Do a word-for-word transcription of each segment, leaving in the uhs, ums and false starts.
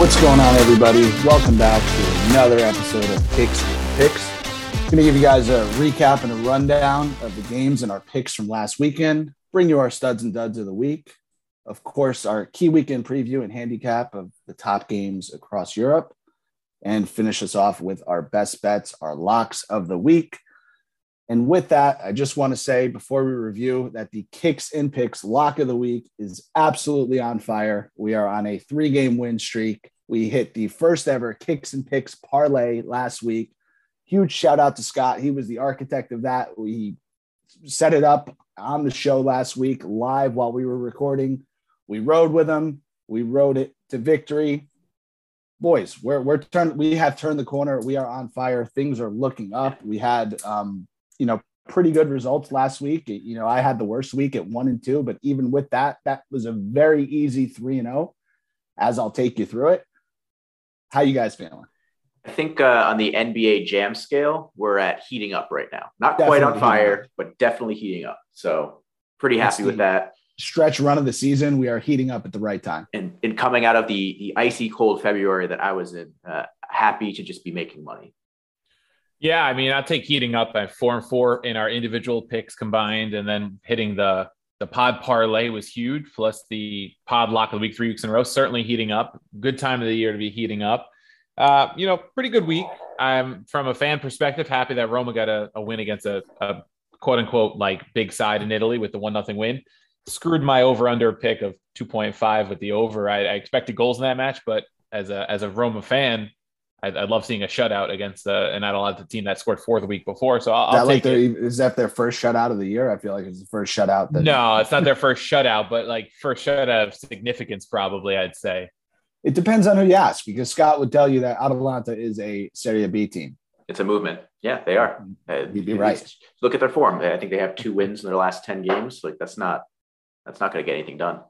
What's going on, everybody? Welcome back to another episode of Picks and Picks. I'm going to give you guys a recap and a rundown of the games and our picks from last weekend. Bring you our studs and duds of the week. Of course, our key weekend preview and handicap of the top games across Europe. And finish us off with our best bets, our locks of the week. And with that, I just want to say before we review that the Kicks and Picks lock of the week is absolutely on fire. We are on a three-game win streak. We hit the first ever Kicks and Picks parlay last week. Huge shout out to Scott. He was the architect of that. We set it up on the show last week live while we were recording. We rode with him. We rode it to victory. Boys, we're we're turned. We have turned the corner. We are on fire. Things are looking up. We had, um, you know, pretty good results last week. You know, I had the worst week at one and two, but even with that, that was a very easy three and zero. As I'll take you through it. How you guys feeling? I think uh, on the N B A Jam scale, we're at heating up right now. Not definitely quite on fire, but definitely heating up. So pretty happy That's with the- that. Stretch run of the season, we are heating up at the right time. And, and coming out of the, the icy cold February that I was in, uh, happy to just be making money. Yeah, I mean, I'll take heating up at four and four in our individual picks combined, and then hitting the the pod parlay was huge, plus the pod lock of the week three weeks in a row. Certainly heating up. Good time of the year to be heating up. Uh, you know, pretty good week. I'm from a fan perspective happy that Roma got a, a win against a, a quote unquote like big side in Italy with the one nothing win. Screwed my over-under pick of two point five with the over. I, I expected goals in that match, but as a as a Roma fan, I, I love seeing a shutout against uh, and not allowed the team that scored four the week before. So I'll, I'll take like it. Is that their first shutout of the year? I feel like it's the first shutout. That- no, it's not their first shutout, but like first shutout of significance probably, I'd say. It depends on who you ask, because Scott would tell you that Atalanta is a Serie B team. It's a movement. Yeah, they are. You'd be right. Look at their form. I think they have two wins in their last ten games. Like that's not That's not going to get anything done.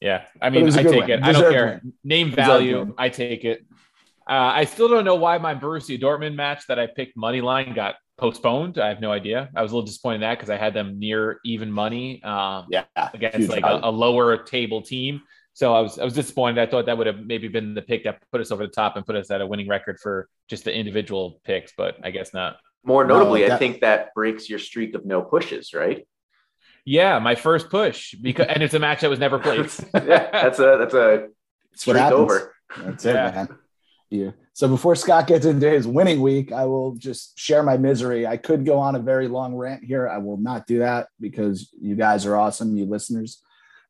Yeah. I mean, I take it. I don't care. Name value. I take it. Uh, I still don't know why my Borussia Dortmund match that I picked money line got postponed. I have no idea. I was a little disappointed in that because I had them near even money um, yeah, against like a, a lower table team. So I was, I was disappointed. I thought that would have maybe been the pick that put us over the top and put us at a winning record for just the individual picks, but I guess not. More notably, no, I think that breaks your streak of no pushes, right? Yeah, my first push because, and it's a match that was never played. yeah, that's a that's a streak over. That's it, yeah. man. Yeah. So before Scott gets into his winning week, I will just share my misery. I could go on a very long rant here. I will not do that because you guys are awesome, you listeners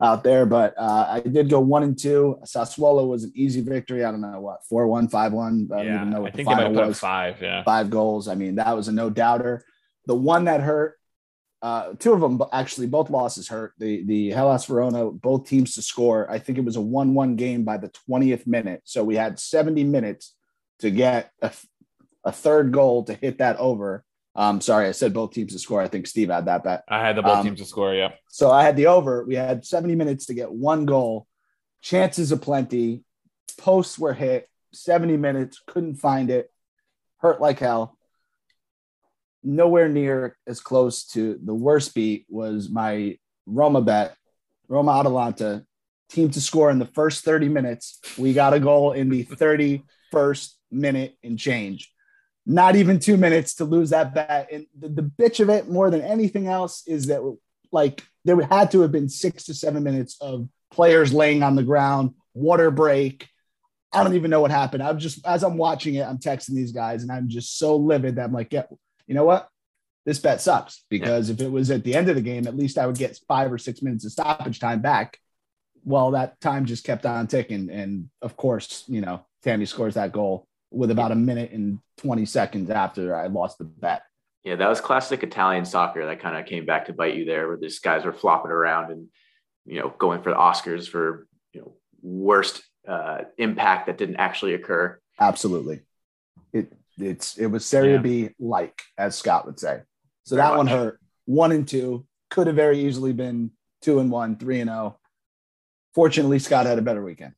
out there. But uh, I did go one and two. Sassuolo was an easy victory. I don't know what four one five one. I don't yeah, even know what I think the final they might was. Five, yeah, five goals. I mean, that was a no doubter. The one that hurt. Uh, two of them actually, both losses hurt. The the Hellas Verona, both teams to score. I think it was a one one game by the twentieth minute. So we had seventy minutes to get a, a third goal to hit that over. Um, sorry, I said both teams to score. I think Steve had that bet. I had the both um, teams to score, yeah. So I had the over. We had seventy minutes to get one goal. Chances aplenty. Posts were hit. seventy minutes, couldn't find it. Hurt like hell. Nowhere near as close to the worst beat was my Roma bet, Roma Atalanta, team to score in the first thirty minutes. We got a goal in the thirty-first minute and change. Not even two minutes to lose that bet. And the, the bitch of it more than anything else is that like there had to have been six to seven minutes of players laying on the ground, water break. I don't even know what happened. I'm just, as I'm watching it, I'm texting these guys and I'm just so livid that I'm like, yeah, you know what? This bet sucks because yeah. if it was at the end of the game, at least I would get five or six minutes of stoppage time back. Well, that time just kept on ticking. And of course, you know, Tammy scores that goal with about a minute and twenty seconds after I lost the bet. Yeah, that was classic Italian soccer. That kind of came back to bite you there where these guys were flopping around and, you know, going for the Oscars for, you know, worst uh, impact that didn't actually occur. Absolutely. It, It's it was Serie yeah. B like, as Scott would say. So Very that much. one hurt. One and two could have very easily been two and one, three and oh. Fortunately, Scott had a better weekend.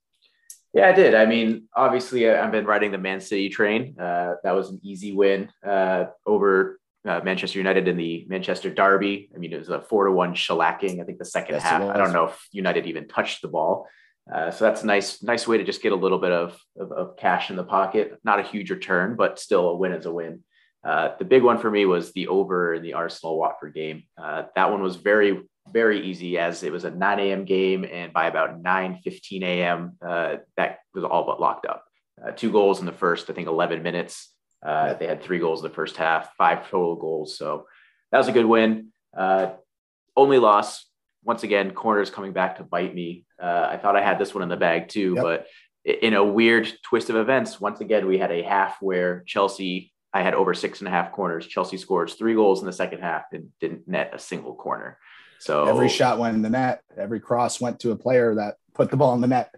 Yeah, I did. I mean, obviously, I've been riding the Man City train. Uh, that was an easy win uh, over uh, Manchester United in the Manchester Derby. I mean, it was a four to one shellacking. I think the second yes, half. I don't know if United even touched the ball. Uh, so that's a nice, nice way to just get a little bit of, of, of cash in the pocket. Not a huge return, but still a win is a win. Uh, the big one for me was the over in the Arsenal-Watford game. Uh, that one was very, very easy, as it was a nine a.m. game, and by about nine fifteen a.m., uh, that was all but locked up. Uh, two goals in the first, I think, eleven minutes. Uh, they had three goals in the first half, five total goals. So that was a good win. Uh, only loss. Once again, corners coming back to bite me. Uh, I thought I had this one in the bag too, yep. But in a weird twist of events, once again, we had a half where Chelsea, I had over six and a half corners. Chelsea scores three goals in the second half and didn't net a single corner. So every shot went in the net. Every cross went to a player that put the ball in the net.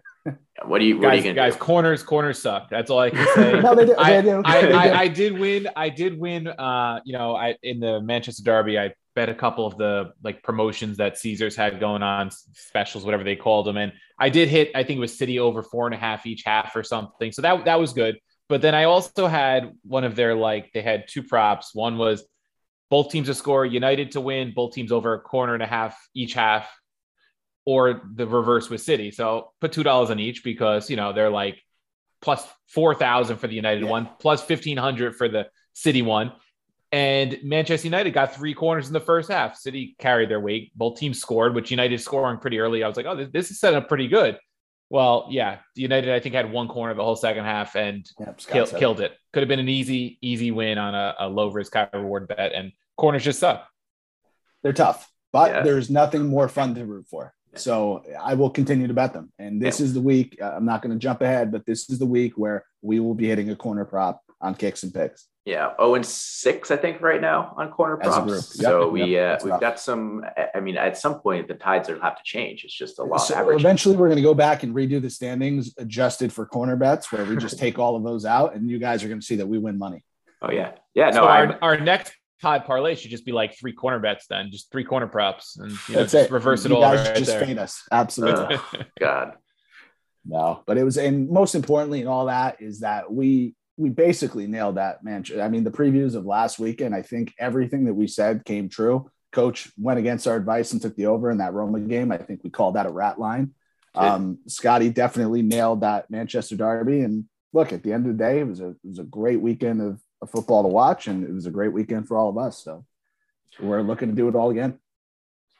What do you, what guys, are you gonna guys, do? corners, corners suck. That's all I can say. No, they do. I, they do. I, they do. I, I did win. I did win. Uh, you know, I, in the Manchester Derby, I bet a couple of the like promotions that Caesars had going on, specials, whatever they called them. And I did hit, I think it was City over four and a half each half or something. So that, that was good. But then I also had one of their, like, they had two props. One was both teams to score, United to win, both teams over a corner and a half each half, or the reverse with City. So put two dollars on each because, you know, they're like plus four thousand for the United yeah. one, plus fifteen hundred for the City one. And Manchester United got three corners in the first half. City carried their weight. Both teams scored, which United scoring pretty early. I was like, oh, this is set up pretty good. Well, yeah, United, I think, had one corner the whole second half and yep, kill, killed it. Could have been an easy, easy win on a, a low-risk, high-reward bet, and corners just suck. They're tough, but yeah. There's nothing more fun to root for. So I will continue to bet them. And this yeah. is the week. Uh, I'm not going to jump ahead, but this is the week where we will be hitting a corner prop on Kicks and Picks. Yeah. Oh, and six, I think, right now on corner props. Yep. So we, yep. uh, we've got some, I mean, at some point the tides will have to change. It's just a lot. So average. Eventually we're going to go back and redo the standings adjusted for corner bets, where we just take all of those out, and you guys are going to see that we win money. Oh yeah. Yeah. So no, our, our next Todd parlay should just be like three corner bets, then just three corner props, and you know, that's just it. Reverse it you all. Guys right just there. Faint us, absolutely. Oh, God, no. But it was, and most importantly, in all that is that we we basically nailed that Manchester. I mean, the previews of last weekend, I think everything that we said came true. Coach went against our advice and took the over in that Roma game. I think we called that a rat line. Um, Scotty definitely nailed that Manchester Derby. And look, at the end of the day, it was a it was a great weekend of. of football to watch, and it was a great weekend for all of us. So we're looking to do it all again.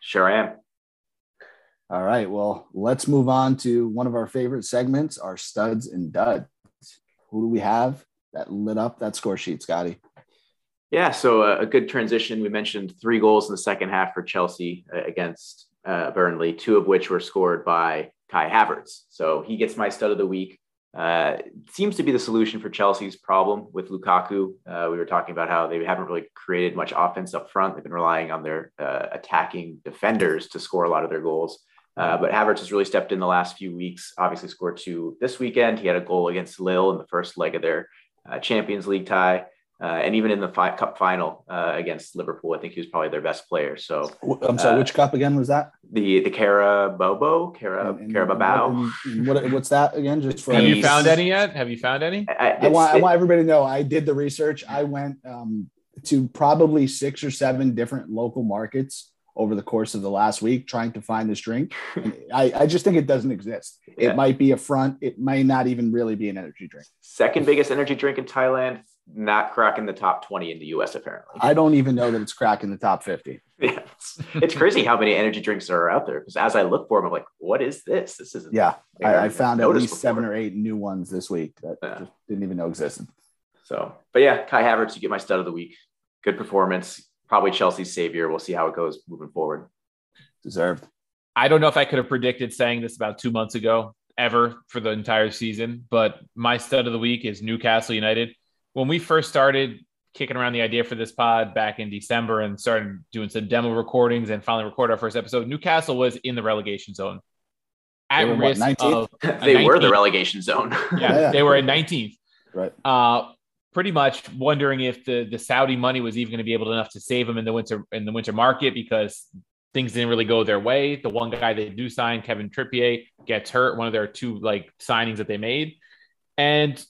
Sure am. All right. Well, let's move on to one of our favorite segments, our studs and duds. Who do we have that lit up that score sheet, Scotty? Yeah. So a good transition. We mentioned three goals in the second half for Chelsea against uh, Burnley, two of which were scored by Kai Havertz. So he gets my stud of the week. Uh, seems to be the solution for Chelsea's problem with Lukaku. Uh, we were talking about how they haven't really created much offense up front. They've been relying on their uh, attacking defenders to score a lot of their goals. Uh, but Havertz has really stepped in the last few weeks, obviously scored two this weekend. He had a goal against Lille in the first leg of their uh, Champions League tie. Uh, and even in the fi- cup final uh, against Liverpool, I think he was probably their best player. So I'm sorry, uh, which cup again was that? The the Carabobo, Cara, and, and, Carabao. And what, what's that again? Just for have you found any yet? Have you found any? I, I, want, it, I want everybody to know I did the research. I went um, to probably six or seven different local markets over the course of the last week trying to find this drink. I, I just think it doesn't exist. It yeah. might be a front. It may not even really be an energy drink. Second biggest energy drink in Thailand. Not cracking the top twenty in the U S apparently. I don't even know that it's cracking the top fifty. Yeah, it's, it's crazy how many energy drinks are out there. Because as I look for them, I'm like, what is this? This isn't. Yeah, I, I, I found at least before. seven or eight new ones this week that yeah. just didn't even know existed. So, but yeah, Kai Havertz, you get my stud of the week. Good performance. Probably Chelsea's savior. We'll see how it goes moving forward. Deserved. I don't know if I could have predicted saying this about two months ago, ever for the entire season, but my stud of the week is Newcastle United. When we first started kicking around the idea for this pod back in December and started doing some demo recordings and finally recorded our first episode, Newcastle was in the relegation zone. At they were, risk what, of they nineteenth. Were the relegation zone. yeah, yeah, they were in nineteenth. Right. Uh, pretty much wondering if the, the Saudi money was even going to be able to enough to save them in the winter in the winter market because things didn't really go their way. The one guy they do sign, Kevin Trippier, gets hurt. One of their two like signings that they made, and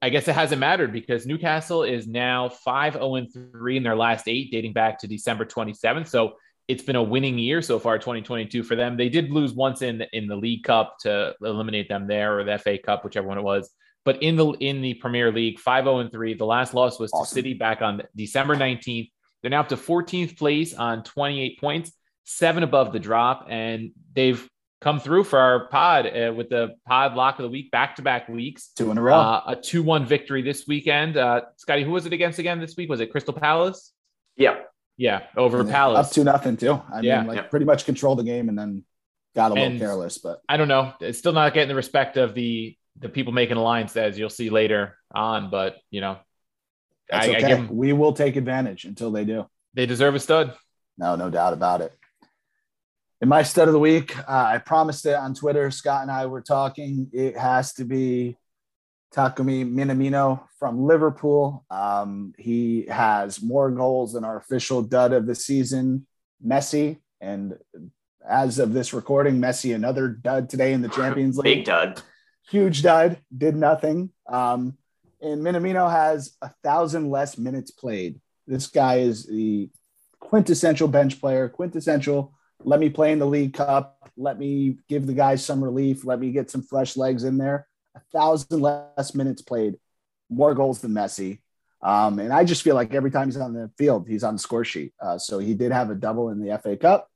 I guess it hasn't mattered because Newcastle is now five oh three in their last eight, dating back to December twenty-seventh. So it's been a winning year so far, twenty twenty-two, for them. They did lose once in in the League Cup to eliminate them there, or the F A Cup, whichever one it was. But in the in the Premier League, five oh and three, the last loss was awesome. to City back on December nineteenth. They're now up to fourteenth place on twenty-eight points, seven above the drop, and they've come through for our pod uh, with the pod lock of the week, back-to-back weeks. Two in a row. Uh, a two one victory this weekend. Uh, Scotty, who was it against again this week? Was it Crystal Palace? Yeah. Yeah, over Palace. Up to nothing, too. I yeah. mean, like, yeah. pretty much controlled the game and then got a little and careless. But I don't know. It's still not getting the respect of the the people making the lines, as you'll see later on. But, you know. I, okay. I give them, we will take advantage until they do. They deserve a stud. No, no doubt about it. In my stud of the week, uh, I promised it on Twitter. Scott and I were talking. It has to be Takumi Minamino from Liverpool. Um, he has more goals than our official dud of the season, Messi. And as of this recording, Messi, another dud today in the Champions League. Big dud. Huge dud. Did nothing. Um, and Minamino has a thousand less minutes played. This guy is the quintessential bench player, quintessential let me play in the League Cup. Let me give the guys some relief. Let me get some fresh legs in there. A thousand less minutes played, more goals than Messi. Um, and I just feel like every time he's on the field, he's on the score sheet. Uh, so he did have a double in the F A Cup.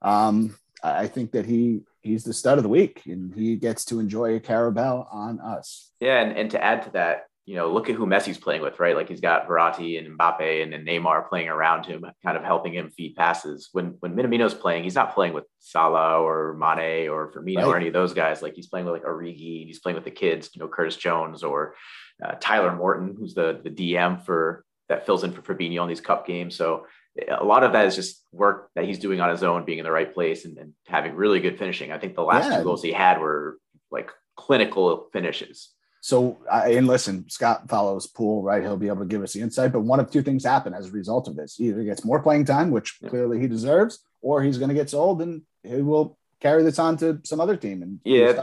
Um, I think that he he's the stud of the week, and he gets to enjoy a Carabao on us. Yeah, and, and to add to that, you know, look at who Messi's playing with, right? Like, he's got Verratti and Mbappe and, and Neymar playing around him, kind of helping him feed passes. When when Minamino's playing, he's not playing with Salah or Mane or Firmino right. or any of those guys. Like, he's playing with like Origi, he's playing with the kids, you know, Curtis Jones or uh, Tyler Morton, who's the the D M for that fills in for Fabinho on these cup games. So a lot of that is just work that he's doing on his own, being in the right place and, and having really good finishing. I think the last yeah. two goals he had were like clinical finishes. So, and listen, Scott follows Poole, right? He'll be able to give us the insight. But one of two things happen as a result of this. Either he gets more playing time, which yeah. clearly he deserves, or he's going to get sold and he will carry this on to some other team. And yeah,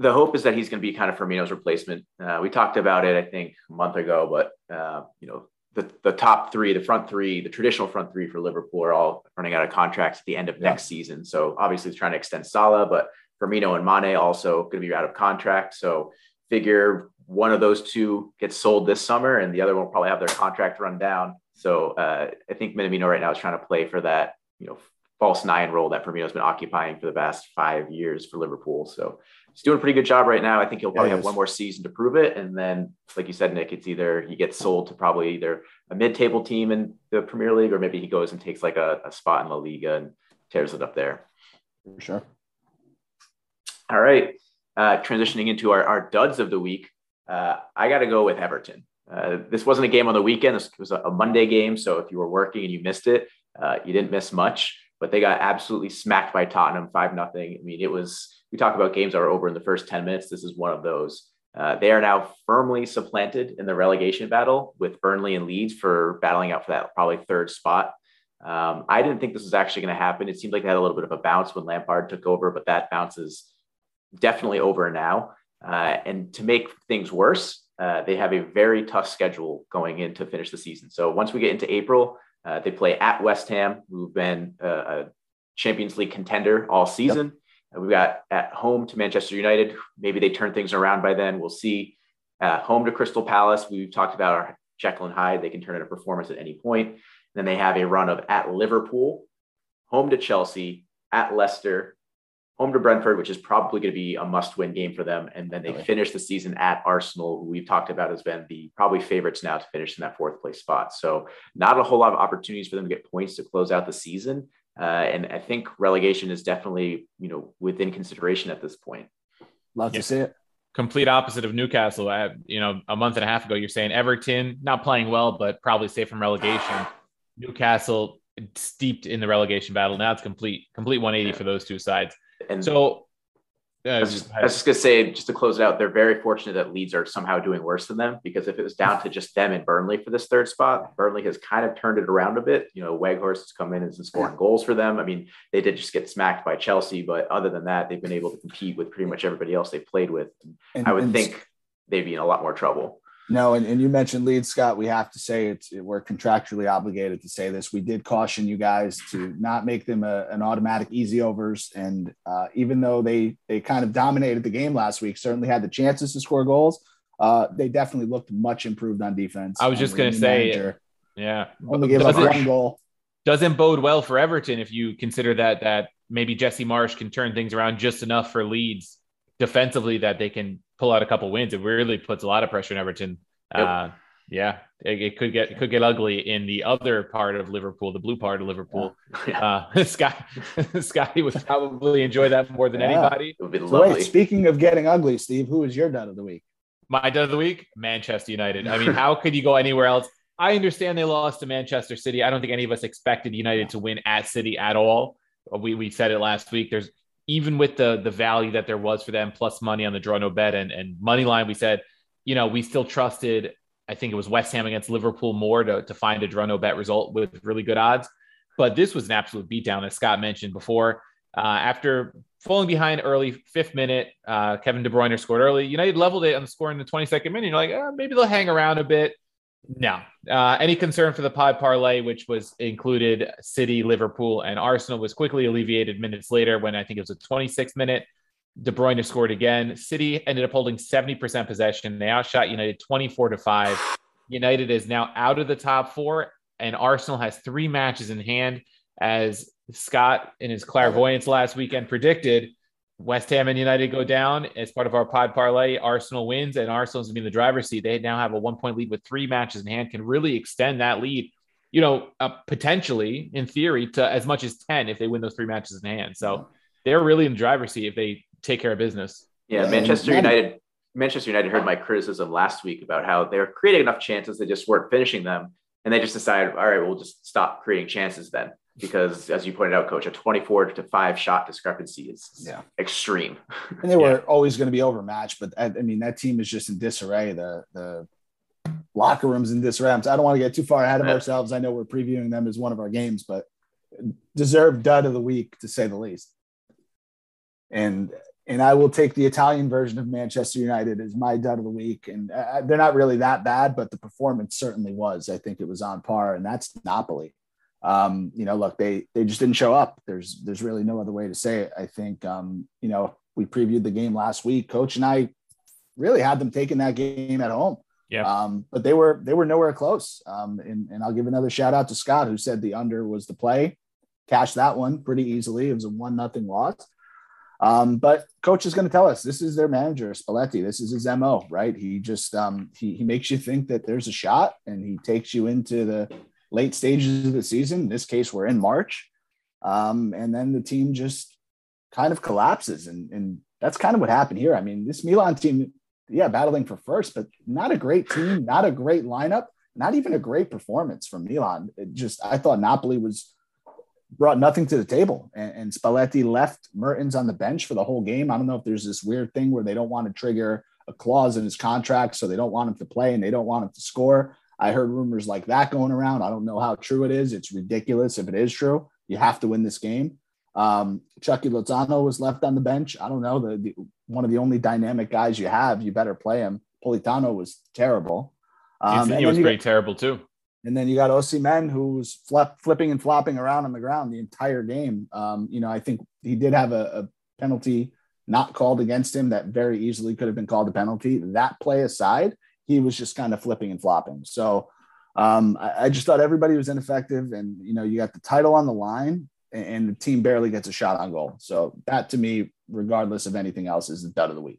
the hope is that he's going to be kind of Firmino's replacement. Uh, we talked about it, I think, a month ago. But, uh, you know, the, the top three, the front three, the traditional front three for Liverpool are all running out of contracts at the end of yeah. next season. So, obviously, he's trying to extend Salah, but Firmino and Mane also going to be out of contract. So, figure one of those two gets sold this summer and the other one will probably have their contract run down. So uh, I think Minamino right now is trying to play for that, you know, false nine role that Firmino's been occupying for the past five years for Liverpool. So he's doing a pretty good job right now. I think he'll probably have one more season to prove it. And then, like you said, Nick, it's either he gets sold to probably either a mid-table team in the Premier League, or maybe he goes and takes like a, a spot in La Liga and tears it up there. For sure. All right. Uh, transitioning into our, our duds of the week, uh, I got to go with Everton. Uh, this wasn't a game on the weekend. This was a, a Monday game. So if you were working and you missed it, uh, you didn't miss much, but they got absolutely smacked by Tottenham five nothing. I mean, it was, we talk about games that are over in the first ten minutes. This is one of those. Uh, they are now firmly supplanted in the relegation battle with Burnley and Leeds for battling out for that probably third spot. Um, I didn't think this was actually going to happen. It seemed like they had a little bit of a bounce when Lampard took over, but that bounce is definitely over now. Uh, and to make things worse, uh, they have a very tough schedule going in to finish the season. So once we get into April, uh, they play at West Ham, who've been a, a Champions League contender all season. Yep. And we've got at home to Manchester United. Maybe they turn things around by then. We'll see. Uh, home to Crystal Palace. We've talked about our Jekyll and Hyde. They can turn in a performance at any point. And then they have a run of at Liverpool, home to Chelsea, at Leicester, home to Brentford, which is probably going to be a must-win game for them. And then they really? finish the season at Arsenal, who we've talked about has been the probably favorites now to finish in that fourth place spot. So not a whole lot of opportunities for them to get points to close out the season. Uh, and I think relegation is definitely, you know, within consideration at this point. Love yeah. to see it. Complete opposite of Newcastle. I, you know, a month and a half ago, you're saying Everton, not playing well, but probably safe from relegation. Newcastle steeped in the relegation battle. Now it's complete, complete one eighty yeah. for those two sides. And so uh, I was just, I was just going to say, just to close it out, they're very fortunate that Leeds are somehow doing worse than them, because if it was down to just them and Burnley for this third spot, Burnley has kind of turned it around a bit. You know, Weghorst has come in and scoring goals for them. I mean, they did just get smacked by Chelsea, but other than that, they've been able to compete with pretty much everybody else they played with. And, I would and, think they'd be in a lot more trouble. No, and, and you mentioned Leeds, Scott. We have to say it's it, we're contractually obligated to say this. We did caution you guys to not make them a, an automatic easy overs. And uh, even though they they kind of dominated the game last week, certainly had the chances to score goals. Uh, they definitely looked much improved on defense. I was just going to say, manager. yeah, only gave up one goal. Doesn't bode well for Everton if you consider that that maybe Jesse Marsh can turn things around just enough for Leeds defensively that they can pull out a couple wins. It really puts a lot of pressure on Everton. Yep. Uh, yeah, it, it could get it could get ugly in the other part of Liverpool, the blue part of Liverpool. Yeah. Uh, Scott, Scotty would probably enjoy that more than yeah. anybody. It would be lovely. Wait, speaking of getting ugly, Steve, who is your dud of the week? My dud of the week, Manchester United. I mean, how could you go anywhere else? I understand they lost to Manchester City. I don't think any of us expected United to win at City at all. We we said it last week. There's even with the the value that there was for them, plus money on the draw, no bet, and, and money line, we said, you know, we still trusted, I think it was West Ham against Liverpool more to, to find a draw, no bet result with really good odds. But this was an absolute beatdown, as Scott mentioned before. Uh, after falling behind early, fifth minute, uh, Kevin De Bruyne scored early. United leveled it on the score in the twenty-second minute. You're like, oh, maybe they'll hang around a bit. No. Uh, any concern for the pod parlay, which was included City, Liverpool, and Arsenal, was quickly alleviated minutes later when I think it was a twenty-sixth minute. De Bruyne scored again. City ended up holding seventy percent possession. They outshot United twenty-four to five. United is now out of the top four, and Arsenal has three matches in hand. As Scott, in his clairvoyance last weekend, predicted, West Ham and United go down as part of our pod parlay. Arsenal wins, and Arsenal's been in the driver's seat. They now have a one-point lead with three matches in hand, can really extend that lead, you know, uh, potentially, in theory, to as much as ten if they win those three matches in hand. So they're really in the driver's seat if they take care of business. Yeah, Manchester United Manchester United heard my criticism last week about how they were creating enough chances, they just weren't finishing them, and they just decided, all right, we'll just stop creating chances then. Because, as you pointed out, Coach, a twenty-four to five shot discrepancy is yeah. extreme. And they were yeah. always going to be overmatched. But, I, I mean, that team is just in disarray. The the locker room's in disarray. I don't want to get too far ahead of yeah. ourselves. I know we're previewing them as one of our games, but deserved dud of the week, to say the least. And and I will take the Italian version of Manchester United as my dud of the week. And uh, they're not really that bad, but the performance certainly was. I think it was on par, and that's Napoli. Um, you know, look, they, they just didn't show up. There's, there's really no other way to say it. I think, um, you know, we previewed the game last week, Coach and I really had them taking that game at home. Yeah. Um, but they were, they were nowhere close. Um, and, and I'll give another shout out to Scott, who said the under was the play. Cashed that one pretty easily. It was a one, nothing loss. Um, but Coach is going to tell us, this is their manager, Spalletti. This is his M O, right? He just, um, he, he makes you think that there's a shot, and he takes you into the late stages of the season. In this case, we're in March. Um, and then the team just kind of collapses. And, and that's kind of what happened here. I mean, this Milan team, yeah, battling for first, but not a great team, not a great lineup, not even a great performance from Milan. It just, I thought Napoli was brought nothing to the table. And, and Spalletti left Mertens on the bench for the whole game. I don't know if there's this weird thing where they don't want to trigger a clause in his contract, so they don't want him to play and they don't want him to score. I heard rumors like that going around. I don't know how true it is. It's ridiculous if it is true. You have to win this game. Um, Chucky Lozano was left on the bench. I don't know. The, the one of the only dynamic guys you have, you better play him. Politano was terrible. Um, he was pretty terrible too. And then you got Osimhen, who was flip, flipping and flopping around on the ground the entire game. Um, you know, I think he did have a, a penalty not called against him that very easily could have been called a penalty. That play aside, he was just kind of flipping and flopping. So um, I, I just thought everybody was ineffective, and, you know, you got the title on the line, and, and the team barely gets a shot on goal. So that, to me, regardless of anything else, is the dud of the week.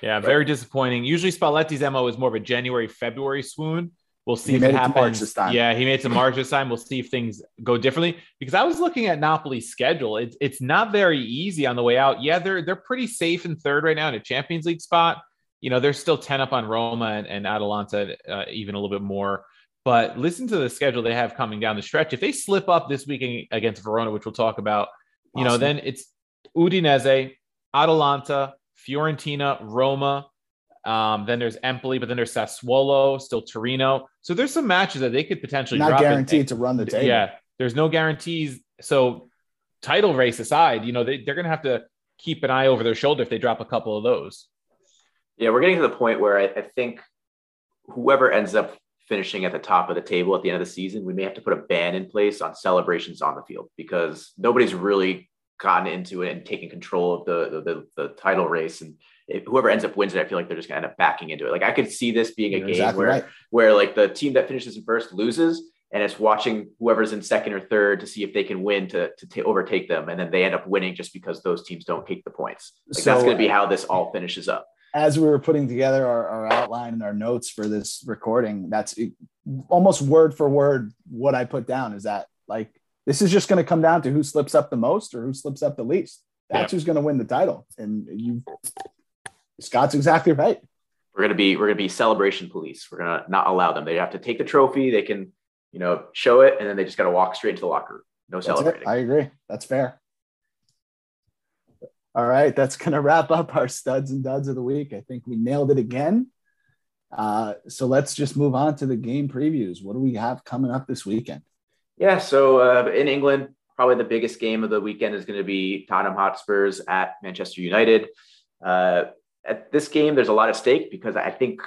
Yeah. Very disappointing. Usually Spalletti's M O is more of a January, February swoon. We'll see if it happens. This time. Yeah. He made some March this time. We'll see if things go differently, because I was looking at Napoli's schedule. It's, it's not very easy on the way out. Yeah. They're, they're pretty safe in third right now in a Champions League spot. You know, they're still ten up on Roma and, and Atalanta, uh, even a little bit more. But listen to the schedule they have coming down the stretch. If they slip up this weekend against Verona, which we'll talk about, you awesome. know, then it's Udinese, Atalanta, Fiorentina, Roma. Um, then there's Empoli, but then there's Sassuolo, still Torino. So there's some matches that they could potentially not drop guaranteed in. To run the table. Yeah, there's no guarantees. So title race aside, you know, they, they're going to have to keep an eye over their shoulder if they drop a couple of those. Yeah, we're getting to the point where I, I think whoever ends up finishing at the top of the table at the end of the season, we may have to put a ban in place on celebrations on the field, because nobody's really gotten into it and taken control of the, the, the title race. And if whoever ends up wins it, I feel like they're just going to end up backing into it. Like I could see this being a You're game exactly where, right. where like the team that finishes in first loses, and it's watching whoever's in second or third to see if they can win to, to t- overtake them. And then they end up winning just because those teams don't take the points. Like so, that's going to be how this all finishes up. As we were putting together our, our outline and our notes for this recording, that's almost word for word what I put down is that like, this is just going to come down to who slips up the most or who slips up the least. That's yeah. who's going to win the title. And you, Scott's exactly right. We're going to be, we're going to be celebration police. We're going to not allow them. They have to take the trophy. They can, you know, show it, and then they just got to walk straight into the locker room. No celebrating. I agree. That's fair. All right. That's going to wrap up our studs and duds of the week. I think we nailed it again. Uh, so let's just move on to the game previews. What do we have coming up this weekend? Yeah. So uh, in England, probably the biggest game of the weekend is going to be Tottenham Hotspurs at Manchester United. Uh, at this game, there's a lot at stake because I think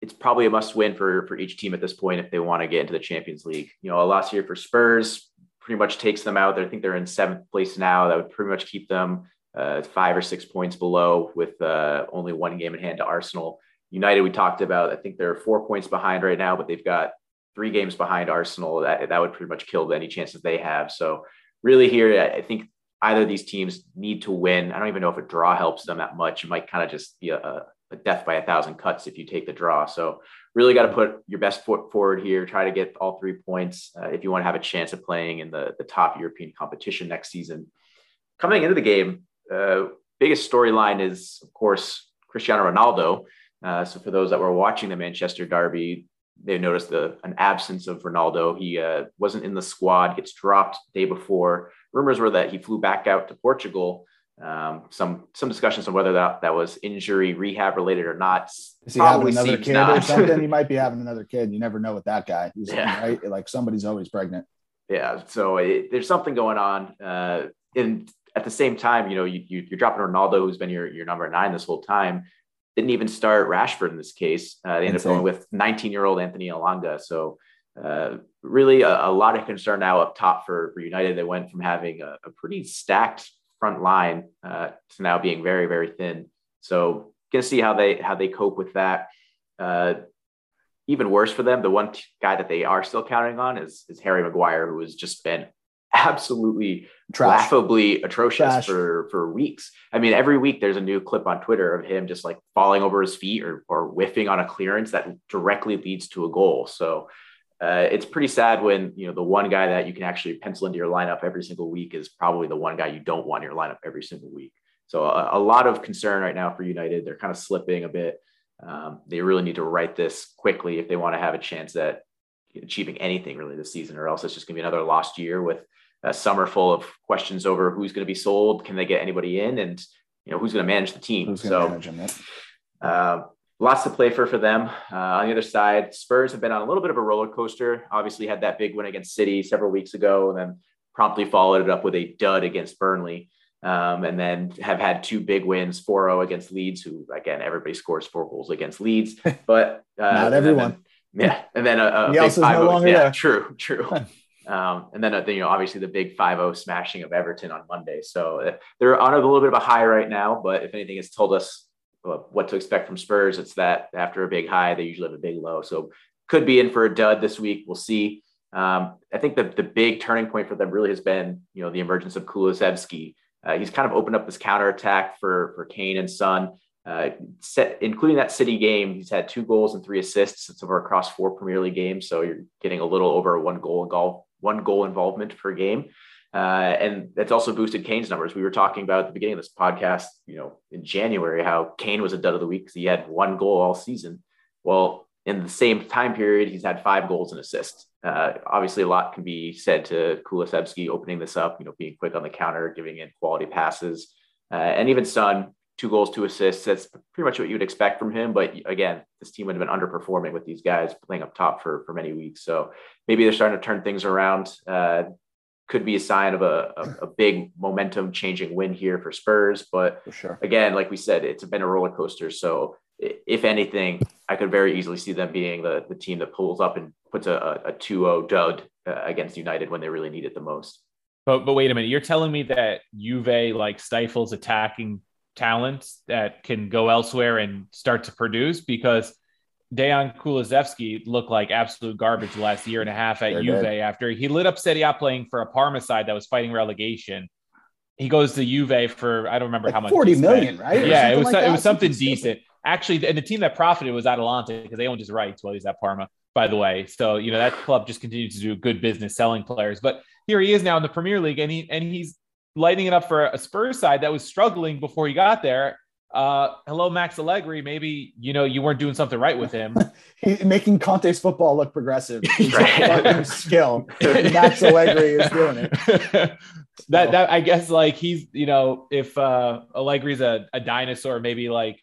it's probably a must win for, for each team at this point if they want to get into the Champions League. You know, a loss here for Spurs pretty much takes them out. I think they're in seventh place now. That would pretty much keep them uh, five or six points below with uh, only one game in hand to Arsenal. United, we talked about, I think they're four points behind right now, but they've got three games behind Arsenal. That, that would pretty much kill any chances they have. So really here, I think either of these teams need to win. I don't even know if a draw helps them that much. It might kind of just be a, a death by a thousand cuts if you take the draw. So really got to put your best foot forward here, try to get all three points uh, if you want to have a chance of playing in the, the top European competition next season. Coming into the game, uh, biggest storyline is, of course, Cristiano Ronaldo. Uh, so for those that were watching the Manchester derby, they noticed the, an absence of Ronaldo. He uh, wasn't in the squad, gets dropped the day before. Rumors were that he flew back out to Portugal. Um, some some discussions on whether that, that was injury rehab related or not. Is he Probably having another kid not. or something? He might be having another kid. You never know with that guy. He's yeah. right? Like somebody's always pregnant. Yeah. So it, there's something going on. Uh, and at the same time, you know, you, you, you're dropping Ronaldo, who's been your, your number nine this whole time. Didn't even start Rashford in this case. Uh, they ended Insane. up going with nineteen-year-old Anthony Elanga. So uh, really a, a lot of concern now up top for, for United. They went from having a, a pretty stacked front line uh, to now being very, very thin. So gonna see how they how they cope with that. Uh, even worse for them, the one t- guy that they are still counting on is is Harry Maguire, who has just been absolutely Trash. laughably atrocious Trash. for for weeks. I mean, every week there's a new clip on Twitter of him just like falling over his feet or or whiffing on a clearance that directly leads to a goal. So Uh, it's pretty sad when, you know, the one guy that you can actually pencil into your lineup every single week is probably the one guy you don't want in your lineup every single week. So a, a lot of concern right now for United. They're kind of slipping a bit. Um, they really need to right this quickly if they want to have a chance at achieving anything really this season, or else it's just going to be another lost year with a summer full of questions over who's going to be sold. Can they get anybody in? And, you know, who's going to manage the team? Who's going to manage them? Uh, Lots to play for for them. Uh, on the other side, Spurs have been on a little bit of a roller coaster. Obviously, had that big win against City several weeks ago, and then promptly followed it up with a dud against Burnley, um, and then have had two big wins: four oh against Leeds, who again everybody scores four goals against Leeds, but uh, not everyone. Then, yeah, and then a, a big five no yeah, there. True, true. um, and then, uh, then you know, obviously the big five oh smashing of Everton on Monday. So uh, they're on a little bit of a high right now, but if anything, it's told us what to expect from Spurs. It's that after a big high, they usually have a big low. So could be in for a dud this week. We'll see. Um, I think the, the big turning point for them really has been, you know, the emergence of Kulusevski. Uh, he's kind of opened up this counterattack for, for Kane and Son, uh, set, including that City game. He's had two goals and three assists. It's over across four Premier League games. So you're getting a little over one goal, goal one goal involvement per game. Uh, and that's also boosted Kane's numbers. We were talking about at the beginning of this podcast, you know, in January, how Kane was a dud of the week because he had one goal all season. Well, in the same time period, he's had five goals and assists. Uh, obviously, a lot can be said to Kulusevski opening this up, you know, being quick on the counter, giving in quality passes. Uh, and even Son, two goals, two assists. That's pretty much what you would expect from him. But again, this team would have been underperforming with these guys playing up top for, for many weeks. So maybe they're starting to turn things around. Uh, could be a sign of a, a, a big momentum changing win here for Spurs. But for sure. Again, like we said, it's been a roller coaster. So if anything, I could very easily see them being the, the team that pulls up and puts a, a two oh dud uh, against United when they really need it the most. But but wait a minute, you're telling me that Juve like stifles attacking talent that can go elsewhere and start to produce? Because Dejan Kulusevski looked like absolute garbage last year and a half at Juve after he lit up Serie A playing for a Parma side that was fighting relegation. He goes to Juve for, I don't remember like how much. forty million, right? Yeah, it was like so, it was something, something decent. Stupid. Actually, and the team that profited was Atalanta because they owned his rights while he's at Parma, by the way. So, you know, that club just continues to do good business selling players. But here he is now in the Premier League, and he and he's lighting it up for a Spurs side that was struggling before he got there. Uh, hello, Max Allegri. Maybe, you know, you weren't doing something right with him. He's making Conte's football look progressive. He's a skill. Max Allegri is doing it. that that I guess, like, he's, you know, if uh, Allegri's a, a dinosaur, maybe, like,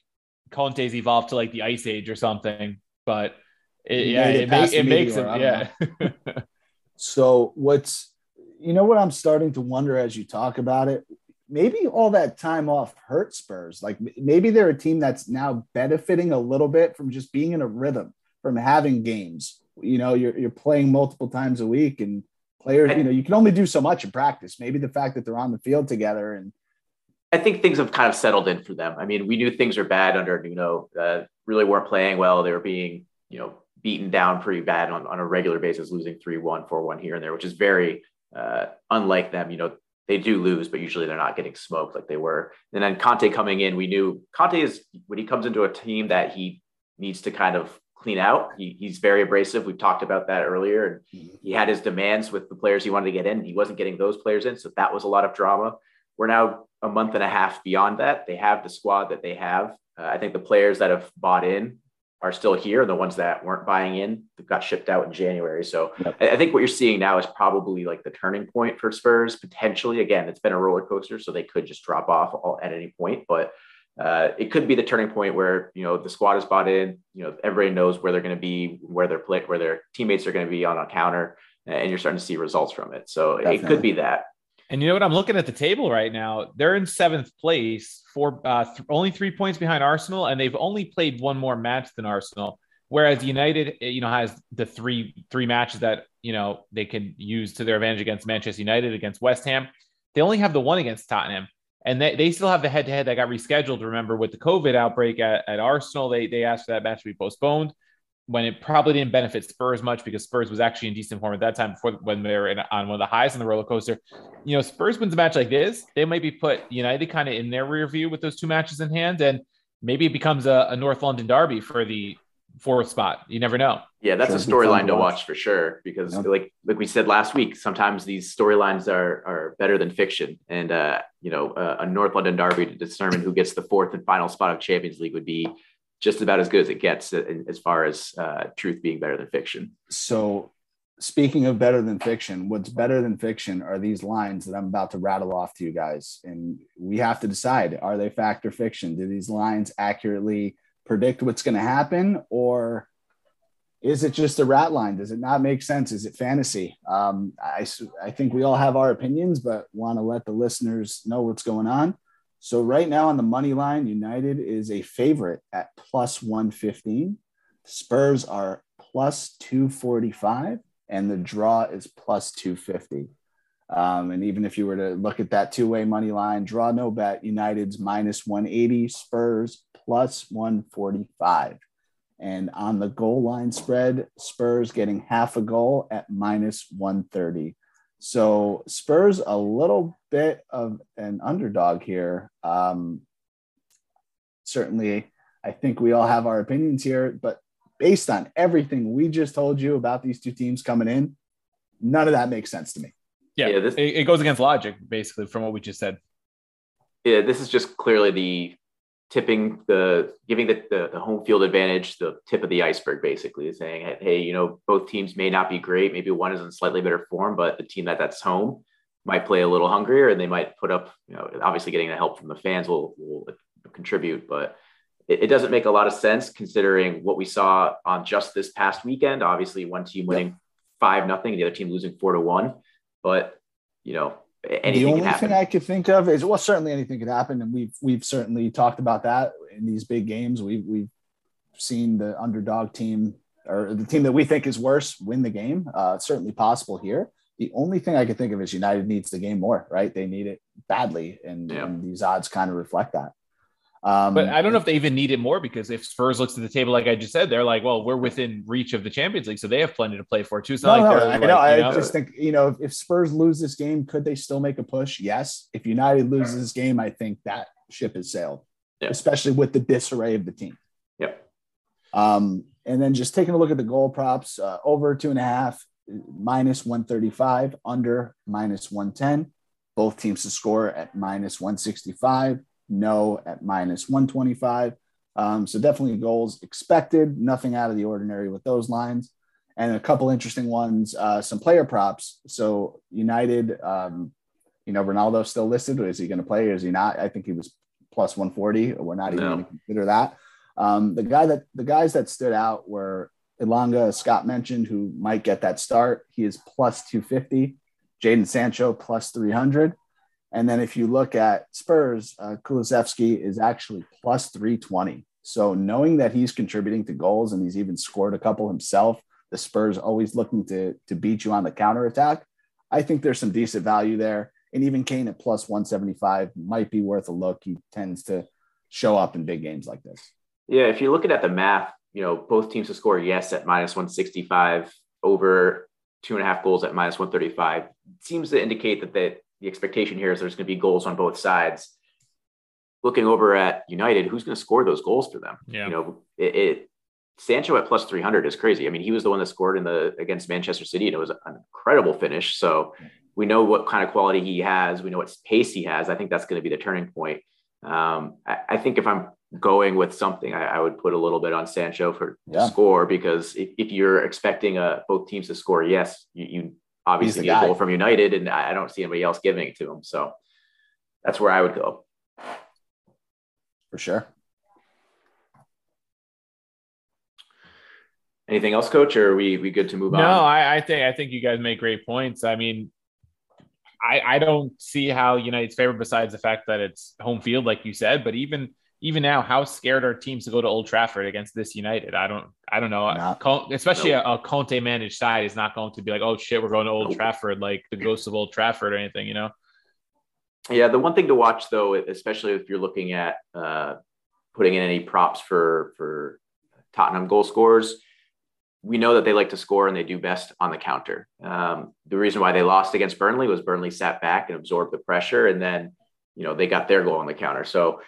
Conte's evolved to, like, the Ice Age or something. But, it, yeah, it, it, make, it makes him, yeah. So, what's, you know what I'm starting to wonder as you talk about it? Maybe all that time off hurt Spurs. Like maybe they're a team that's now benefiting a little bit from just being in a rhythm, from having games. You know, you're you're playing multiple times a week, and players, you know, you can only do so much in practice. Maybe the fact that they're on the field together, and I think things have kind of settled in for them. I mean, we knew things were bad under Nuno. Uh, really weren't playing well. They were being, you know, beaten down pretty bad on, on a regular basis, losing three one, four one here and there, which is very uh, unlike them. You know, they do lose, but usually they're not getting smoked like they were. And then Conte coming in, we knew Conte is, when he comes into a team that he needs to kind of clean out, he, he's very abrasive. We've talked about that earlier. And he had his demands with the players he wanted to get in. He wasn't getting those players in. So that was a lot of drama. We're now a month and a half beyond that. They have the squad that they have. Uh, I think the players that have bought in are still here. And the ones that weren't buying in got shipped out in January. So yep. I think what you're seeing now is probably like the turning point for Spurs. Potentially, again, it's been a roller coaster, so they could just drop off all, at any point, but uh, it could be the turning point where, you know, the squad is bought in, you know, everybody knows where they're going to be, where their play, where their teammates are going to be on a counter, and you're starting to see results from it. So Definitely. It could be that. And you know what? I'm looking at the table right now. They're in seventh place, four, uh, th- only three points behind Arsenal, and they've only played one more match than Arsenal. Whereas United, you know, has the three three matches that, you know, they can use to their advantage against Manchester United, against West Ham. They only have the one against Tottenham, and they, they still have the head-to-head that got rescheduled. Remember, with the COVID outbreak at, at Arsenal, they they asked for that match to be postponed when it probably didn't benefit Spurs much because Spurs was actually in decent form at that time before when they were in, on one of the highs on the roller coaster. You know, Spurs wins a match like this, they might be put United kind of in their rear view with those two matches in hand, and maybe it becomes a, a North London derby for the fourth spot. You never know. Yeah, that's sure, a storyline to watch for sure because yeah. like like we said last week, sometimes these storylines are are better than fiction, and uh, you know, uh, a North London derby to determine who gets the fourth and final spot of Champions League would be just about as good as it gets as far as uh, truth being better than fiction. So speaking of better than fiction, what's better than fiction are these lines that I'm about to rattle off to you guys. And we have to decide, are they fact or fiction? Do these lines accurately predict what's going to happen? Or is it just a rat line? Does it not make sense? Is it fantasy? Um, I, I think we all have our opinions, but want to let the listeners know what's going on. So right now on the money line, United is a favorite at plus one fifteen. Spurs are plus two forty-five, and the draw is plus two fifty. Um, and even if you were to look at that two-way money line, draw no bet, United's minus one eighty, Spurs plus one forty-five. And on the goal line spread, Spurs getting half a goal at minus one thirty. So Spurs a little bit of an underdog here. Um, certainly, I think we all have our opinions here, but based on everything we just told you about these two teams coming in, none of that makes sense to me. Yeah, yeah this, it, it goes against logic, basically, from what we just said. Yeah, this is just clearly the tipping, the giving the, the, the home field advantage, the tip of the iceberg, basically saying, hey, you know, both teams may not be great. Maybe one is in slightly better form, but the team that that's home might play a little hungrier, and they might put up, you know, obviously getting the help from the fans will, will contribute, but it, it doesn't make a lot of sense considering what we saw on just this past weekend. Obviously one team winning yep. five, nothing, and the other team losing four to one, but you know, anything the only can thing I could think of is, well, certainly anything could happen. And we've, we've certainly talked about that in these big games. We've, we've seen the underdog team or the team that we think is worse win the game. Uh, certainly possible here. The only thing I could think of is United needs the game more, right? They need it badly, and, yeah. and these odds kind of reflect that. Um, but I don't know if they even need it more, because if Spurs looks at the table, like I just said, they're like, well, we're within reach of the Champions League, so they have plenty to play for too. It's not no, like no, they're I, like, know, I know. just think, you know, if Spurs lose this game, could they still make a push? Yes. If United loses this game, I think that ship has sailed, yeah. especially with the disarray of the team. Yep. Um, and then just taking a look at the goal props, uh, over two and a half, minus one thirty-five, under minus one ten, both teams to score at minus one sixty-five. No at minus one twenty-five. Um, so definitely goals expected, nothing out of the ordinary with those lines. And a couple interesting ones, uh, some player props. So United, um, you know, Ronaldo still listed. Is he going to play or is he not? I think he was plus one forty. We're not even no. going to consider that. Um, the guy that the guys that stood out were Ilanga, as Scott mentioned, who might get that start. He is plus two fifty. Jaden Sancho plus three hundred. And then if you look at Spurs, uh, Kulusevski is actually plus three twenty. So knowing that he's contributing to goals and he's even scored a couple himself, the Spurs always looking to, to beat you on the counterattack. I think there's some decent value there. And even Kane at plus one seventy-five might be worth a look. He tends to show up in big games like this. Yeah, if you're looking at the math, you know, both teams to score, yes, at minus one sixty-five, over two and a half goals at minus one thirty-five. It seems to indicate that they, the expectation here is there's going to be goals on both sides. Looking over at United, who's going to score those goals for them? Yeah. You know, it, it Sancho at plus three hundred is crazy. I mean, he was the one that scored in the against Manchester City, and it was an incredible finish. So we know what kind of quality he has. We know what pace he has. I think that's going to be the turning point. Um, I, I think if I'm going with something, I, I would put a little bit on Sancho for yeah. to score, because if, if you're expecting a, both teams to score, yes, you, you obviously need a goal from United, and I don't see anybody else giving it to him. So that's where I would go. For sure. Anything else, Coach, or are we, we good to move on? No, I, I think I think you guys make great points. I mean, I, I don't see how United's favored besides the fact that it's home field, like you said, but even even now, how scared are teams to go to Old Trafford against this United? I don't, I don't know. Not, Con- especially no. a, a Conte managed side is not going to be like, oh shit, we're going to Old no. Trafford, like the ghost of Old Trafford or anything, you know? Yeah. The one thing to watch though, especially if you're looking at uh, putting in any props for, for Tottenham goal scorers, we know that they like to score and they do best on the counter. Um, the reason why they lost against Burnley was Burnley sat back and absorbed the pressure. And then, you know, they got their goal on the counter. So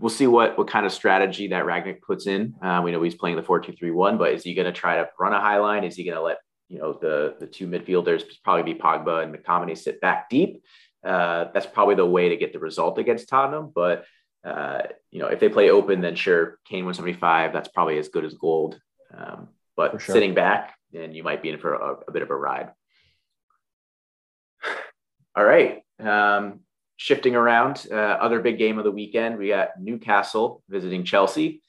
we'll see what, what kind of strategy that Ragnick puts in. Uh, we know he's playing the four two three one, but is he going to try to run a high line? Is he going to let, you know, the, the two midfielders, probably be Pogba and McTominay, sit back deep? Uh, that's probably the way to get the result against Tottenham. But, uh, you know, if they play open, then sure, Kane one seventy-five, that's probably as good as gold. Um, but sure. Sitting back, then you might be in for a, a bit of a ride. All right. Um, Shifting around, uh, other big game of the weekend, we got Newcastle visiting Chelsea.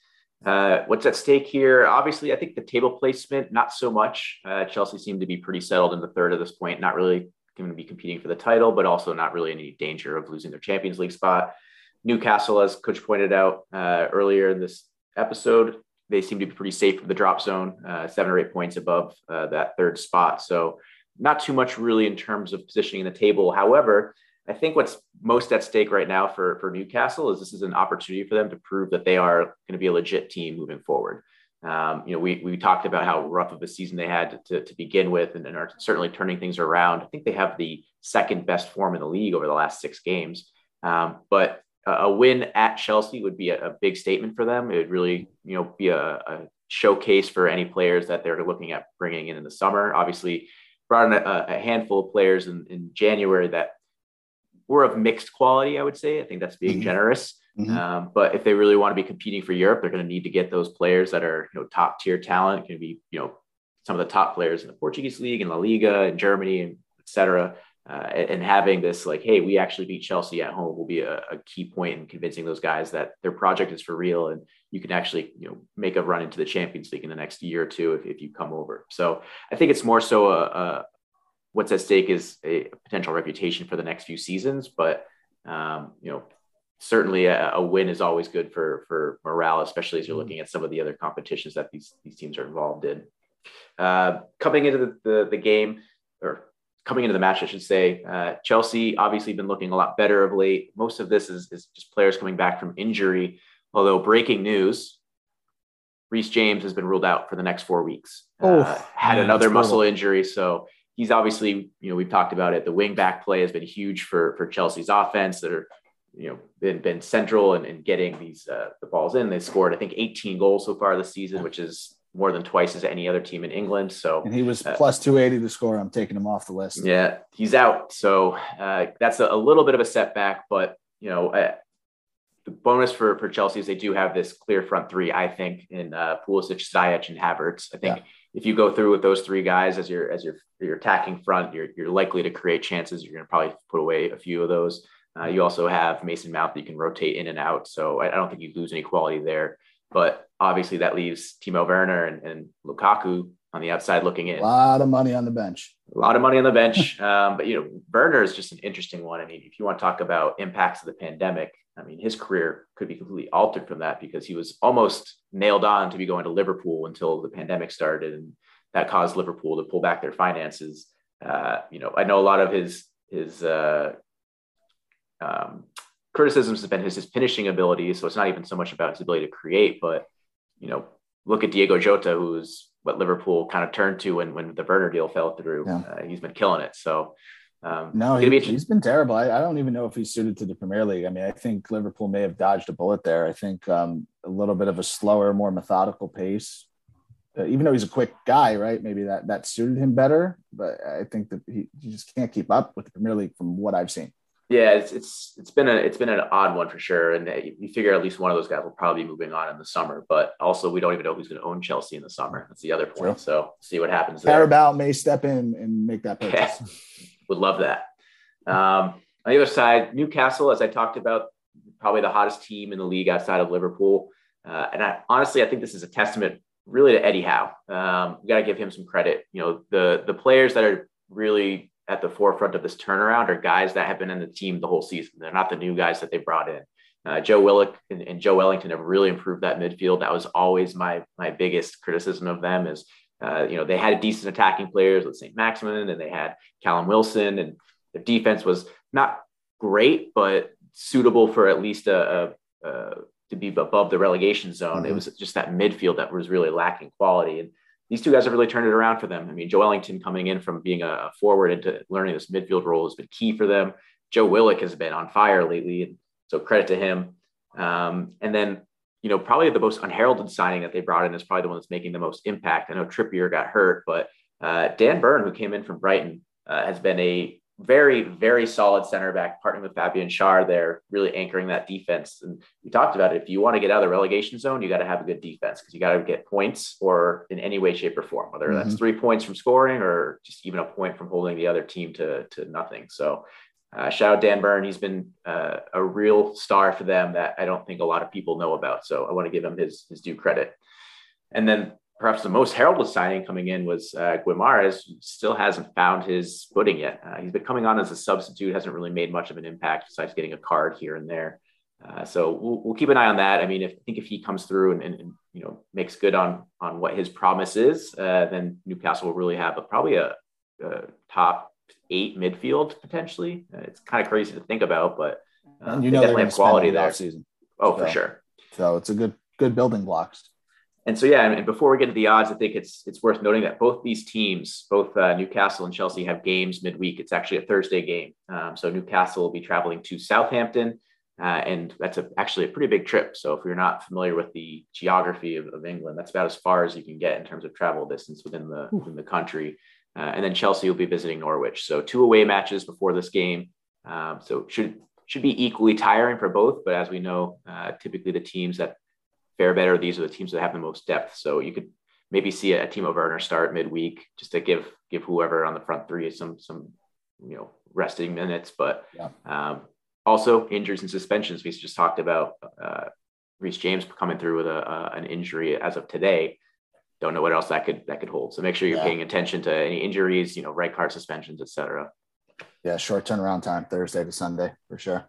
Uh, what's at stake here? Obviously, I think the table placement, not so much. Uh, Chelsea seemed to be pretty settled in the third at this point, not really going to be competing for the title, but also not really any danger of losing their Champions League spot. Newcastle, as Coach pointed out uh, earlier in this episode, they seem to be pretty safe from the drop zone, uh, seven or eight points above uh, that third spot. So not too much really in terms of positioning the table. However, I think what's most at stake right now for, for Newcastle is this is an opportunity for them to prove that they are going to be a legit team moving forward. Um, you know, we we talked about how rough of a season they had to, to begin with, and, and are certainly turning things around. I think they have the second best form in the league over the last six games. Um, but a, a win at Chelsea would be a, a big statement for them. It would really, you know, be a, a showcase for any players that they're looking at bringing in in the summer. Obviously, brought in a, a handful of players in, in January that were of mixed quality, I would say. I think that's being mm-hmm. generous. Mm-hmm. Um, but if they really want to be competing for Europe, they're going to need to get those players that are, you know, top tier talent. It can be, you know, some of the top players in the Portuguese league and La Liga and Germany, and et cetera. Uh, and, and having this like, hey, we actually beat Chelsea at home will be a, a key point in convincing those guys that their project is for real. And you can actually, you know, make a run into the Champions League in the next year or two if, if you come over. So I think it's more so a, a what's at stake is a potential reputation for the next few seasons, but um, you know, certainly a, a win is always good for, for morale, especially as you're looking at some of the other competitions that these, these teams are involved in. Uh, coming into the, the, the game, or coming into the match, I should say, uh, Chelsea obviously been looking a lot better of late. Most of this is, is just players coming back from injury. Although breaking news, Reece James has been ruled out for the next four weeks. Oh, uh, had man, another muscle horrible. injury. So he's obviously, you know, we've talked about it. The wing back play has been huge for, for Chelsea's offense that are, you know, been, been central in, in getting these uh, the balls in. They scored, I think, eighteen goals so far this season, which is more than twice as any other team in England. So, and he was uh, plus two eighty to score. I'm taking him off the list. Yeah, he's out. So uh, that's a, a little bit of a setback, but, you know, uh, the bonus for, for Chelsea is they do have this clear front three, I think, in uh, Pulisic, Ziyech, and Havertz. I think yeah. if you go through with those three guys as your as your your attacking front, you're you're likely to create chances. You're going to probably put away a few of those. Uh, you also have Mason Mount that you can rotate in and out. So I, I don't think you lose any quality there. But obviously that leaves Timo Werner and, and Lukaku on the outside looking in. A lot of money on the bench. A lot of money on the bench. um, but, you know, Werner is just an interesting one. I mean, if you want to talk about impacts of the pandemic, I mean, his career could be completely altered from that because he was almost nailed on to be going to Liverpool until the pandemic started. And that caused Liverpool to pull back their finances. Uh, you know, I know a lot of his, his, uh, um, criticisms have been his, his finishing ability. So it's not even so much about his ability to create, but, you know, look at Diego Jota, who's what Liverpool kind of turned to when, when the Werner deal fell through. Yeah. Uh, he's been killing it. So um, no, he, be he's been terrible. I, I don't even know if he's suited to the Premier League. I mean, I think Liverpool may have dodged a bullet there. I think um, a little bit of a slower, more methodical pace, uh, even though he's a quick guy, right? Maybe that, that suited him better, but I think that he, he just can't keep up with the Premier League from what I've seen. Yeah, it's it's it's been a it's been an odd one for sure, and you figure at least one of those guys will probably be moving on in the summer. But also, we don't even know who's going to own Chelsea in the summer. That's the other point. Sure. So see what happens. Carabao may step in and make that purchase. Yeah. Would love that. Um, on the other side, Newcastle, as I talked about, probably the hottest team in the league outside of Liverpool. Uh, and I, honestly, I think this is a testament really to Eddie Howe. Um, we got to give him some credit. You know, the the players that are really at the forefront of this turnaround are guys that have been in the team the whole season. They're not the new guys that they brought in. Uh, Joe Willock and, and Joe Wellington have really improved that midfield. That was always my, my biggest criticism of them is, uh, you know, they had decent attacking players with Saint Maximin and they had Callum Wilson, and their defense was not great, but suitable for at least a, a, a to be above the relegation zone. Mm-hmm. It was just that midfield that was really lacking quality. And these two guys have really turned it around for them. I mean, Joe Wellington coming in from being a forward into learning this midfield role has been key for them. Joe Willock has been on fire lately, and so credit to him. Um, and then, you know, probably the most unheralded signing that they brought in is probably the one that's making the most impact. I know Trippier got hurt, but uh, Dan Burn, who came in from Brighton, uh, has been a very, very solid center back, partnering with Fabian Schär there, really anchoring that defense. And we talked about it. If you want to get out of the relegation zone, you got to have a good defense because you got to get points or in any way, shape or form, whether mm-hmm. that's three points from scoring or just even a point from holding the other team to, to nothing. So uh, shout out Dan Burn. He's been uh, a real star for them that I don't think a lot of people know about. So I want to give him his, his due credit. And then perhaps the most heralded signing coming in was uh, Guimaraes, who still hasn't found his footing yet. Uh, he's been coming on as a substitute, hasn't really made much of an impact besides getting a card here and there. Uh, so we'll, we'll keep an eye on that. I mean, if, I think if he comes through and, and, and you know makes good on on what his promise is, uh, then Newcastle will really have a, probably a, a top eight midfield potentially. Uh, it's kind of crazy to think about, but uh, you know they definitely have quality there. Season. Oh, so, for sure. So it's a good good building blocks. And so, yeah, and before we get to the odds, I think it's it's worth noting that both these teams, both uh, Newcastle and Chelsea, have games midweek. It's actually a Thursday game. Um, so Newcastle will be traveling to Southampton, uh, and that's a, actually a pretty big trip. So if you're not familiar with the geography of, of England, that's about as far as you can get in terms of travel distance within the, within the country. Uh, and then Chelsea will be visiting Norwich. So two away matches before this game. Um, so should should be equally tiring for both. But as we know, uh, typically the teams that fare better, these are the teams that have the most depth. So you could maybe see a, a Timo Werner start midweek just to give give whoever on the front three some some you know resting minutes. But yeah. um, also injuries and suspensions. We just talked about uh, Reece James coming through with a, a an injury as of today. Don't know what else that could that could hold. So make sure you're yeah. paying attention to any injuries, you know, right card suspensions, et cetera. Yeah, short turnaround time Thursday to Sunday for sure.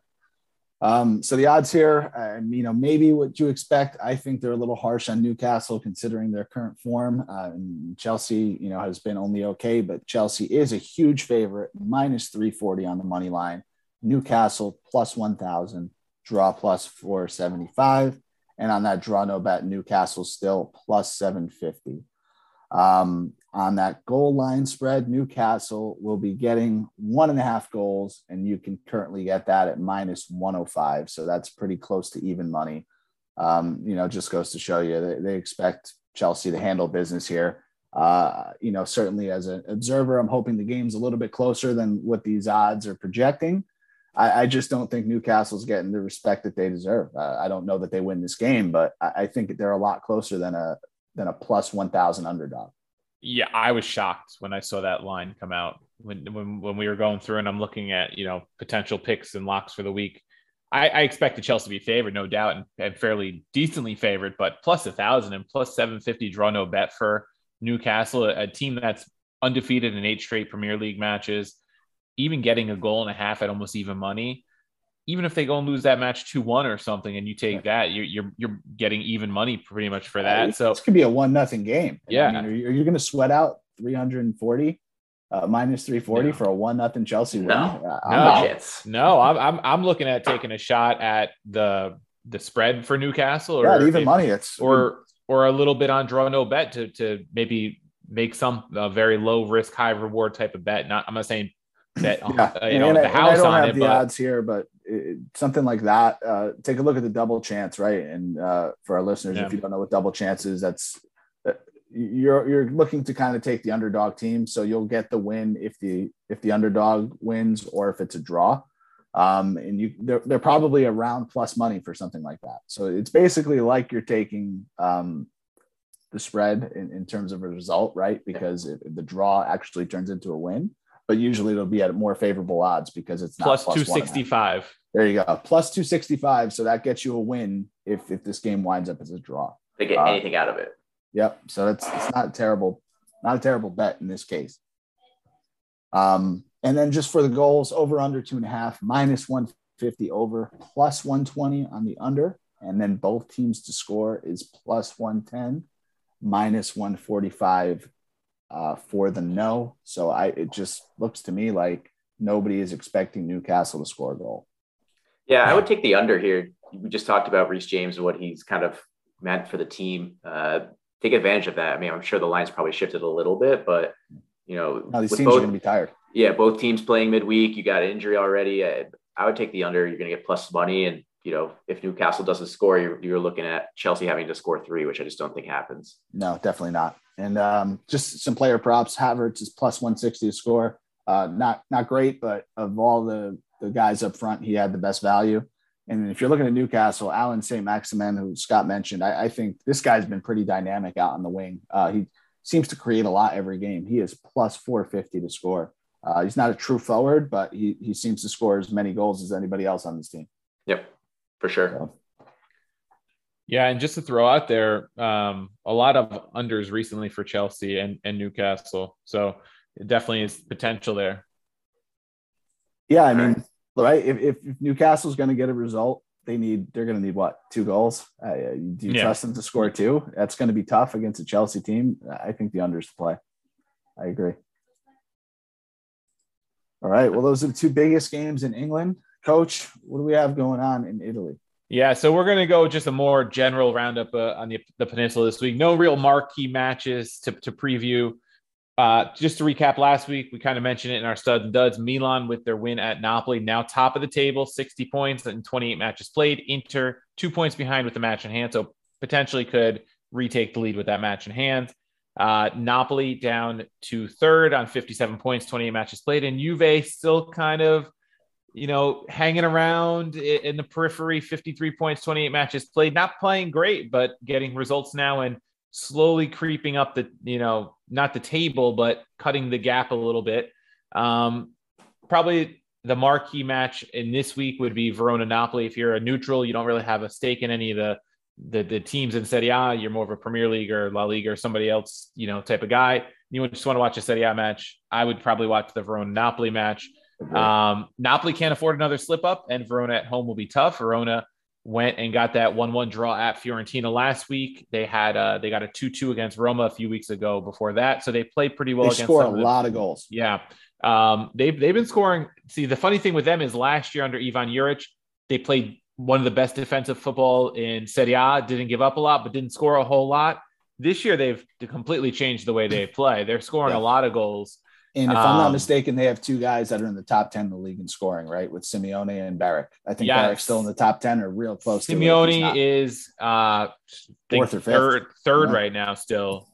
Um, so the odds here, um, you know, maybe what you expect. I think they're a little harsh on Newcastle considering their current form. Uh, and Chelsea, you know, has been only okay, but Chelsea is a huge favorite, minus three forty on the money line. Newcastle plus one thousand, draw plus four seventy-five. And on that draw no bet, Newcastle still plus seven fifty. Um, on that goal line spread, Newcastle will be getting one and a half goals, and you can currently get that at minus one oh five. So that's pretty close to even money. Um, you know, just goes to show you they, they expect Chelsea to handle business here. Uh, you know, certainly as an observer, I'm hoping the game's a little bit closer than what these odds are projecting. I, I just don't think Newcastle's getting the respect that they deserve. Uh, I don't know that they win this game, but I, I think they're a lot closer than a than a plus one thousand underdog. Yeah. I was shocked when I saw that line come out when, when, when we were going through and I'm looking at, you know, potential picks and locks for the week. I, I expected Chelsea to be favored, no doubt, and, and fairly decently favored, but plus a thousand and plus seven fifty draw no bet for Newcastle, a, a team that's undefeated in eight straight Premier League matches, even getting a goal and a half at almost even money. Even if they go and lose that match two one or something, and you take that, you're you're, you're getting even money pretty much for that. Uh, so this could be a one nothing game. Yeah, I mean, are you, you going to sweat out three forty uh, minus three forty no. for a one nothing Chelsea win? No, uh, I'm no, no I'm, I'm I'm looking at taking a shot at the the spread for Newcastle, or yeah, even if, money. It's or or a little bit on draw no bet to to maybe make some uh, very low risk high reward type of bet. Not I'm not saying bet yeah. uh, you know, the I, house I don't on have it, the but, odds here, but. It, something like that. Uh, take a look at the double chance, right? And uh, for our listeners, yeah. if you don't know what double chance is, that's uh, you're you're looking to kind of take the underdog team, so you'll get the win if the if the underdog wins or if it's a draw. Um, and you they're, they're probably around plus money for something like that. So it's basically like you're taking um, the spread in, in terms of a result, right? Because yeah. if the draw actually turns into a win, but usually it'll be at more favorable odds because it's not plus, plus two sixty-five. There you go. plus two sixty-five. So that gets you a win if, if this game winds up as a draw. They get uh, anything out of it. Yep. So that's it's not terrible, not a terrible bet in this case. Um, and then just for the goals, over under two and a half, minus one fifty over, plus one twenty on the under. And then both teams to score is plus one ten, minus one forty-five uh, for the no. So I it just looks to me like nobody is expecting Newcastle to score a goal. Yeah, I would take the under here. We just talked about Reece James and what he's kind of meant for the team. Uh, take advantage of that. I mean, I'm sure the line's probably shifted a little bit, but, you know. No, these teams both, are going to be tired. Yeah, both teams playing midweek. You got an injury already. I, I would take the under. You're going to get plus money. And, you know, if Newcastle doesn't score, you're, you're looking at Chelsea having to score three, which I just don't think happens. No, definitely not. And um, just some player props. Havertz is plus one sixty to score. Uh, not not great, but of all the – the guys up front, he had the best value. And if you're looking at Newcastle, Alan Saint-Maximin, who Scott mentioned, I, I think this guy's been pretty dynamic out on the wing. Uh, he seems to create a lot every game. He is plus four fifty to score. Uh, he's not a true forward, but he he seems to score as many goals as anybody else on this team. Yep, for sure. So. Yeah, and just to throw out there, um, a lot of unders recently for Chelsea and, and Newcastle. So it definitely is potential there. Yeah, I mean, right. If, if Newcastle's going to get a result, they need, they're going to need what? Two goals. Uh, do you yeah. trust them to score two? That's going to be tough against a Chelsea team. I think the unders to play. I agree. All right. Well, those are the two biggest games in England. Coach, what do we have going on in Italy? Yeah. So we're going to go just a more general roundup uh, on the, the peninsula this week. No real marquee matches to, to preview. Uh, just to recap last week, we kind of mentioned it in our studs and duds. Milan with their win at Napoli, now top of the table, sixty points and twenty-eight matches played. Inter, two points behind with the match in hand, so potentially could retake the lead with that match in hand. Uh, Napoli down to third on fifty-seven points, twenty-eight matches played. And Juve still kind of, you know, hanging around in the periphery, fifty-three points, twenty-eight matches played. Not playing great, but getting results now and slowly creeping up the, you know, not the table, but cutting the gap a little bit. Um, probably the marquee match in this week would be Verona-Napoli. If you're a neutral, you don't really have a stake in any of the, the, the teams in Serie A. You're more of a Premier League or La Liga or somebody else, you know, type of guy. You would just want to watch a Serie A match. I would probably watch the Verona-Napoli match. Um, Napoli can't afford another slip up, and Verona at home will be tough. Verona went and got that one one draw at Fiorentina last week. They had uh, they got a two two against Roma a few weeks ago before that. So they played pretty well. They against score a them. lot of goals. Yeah. Um, they've, they've been scoring. See, the funny thing with them is last year under Ivan Juric, they played one of the best defensive football in Serie A, didn't give up a lot, but didn't score a whole lot. This year, they've completely changed the way they play. They're scoring yeah. a lot of goals. And if um, I'm not mistaken, they have two guys that are in the top ten in the league in scoring, right? With Simeone and Barak. I think yes. Barrick's still in the top ten or real close Simeone to it. Simeone is uh, fourth or fifth. Third, third yeah. right now still.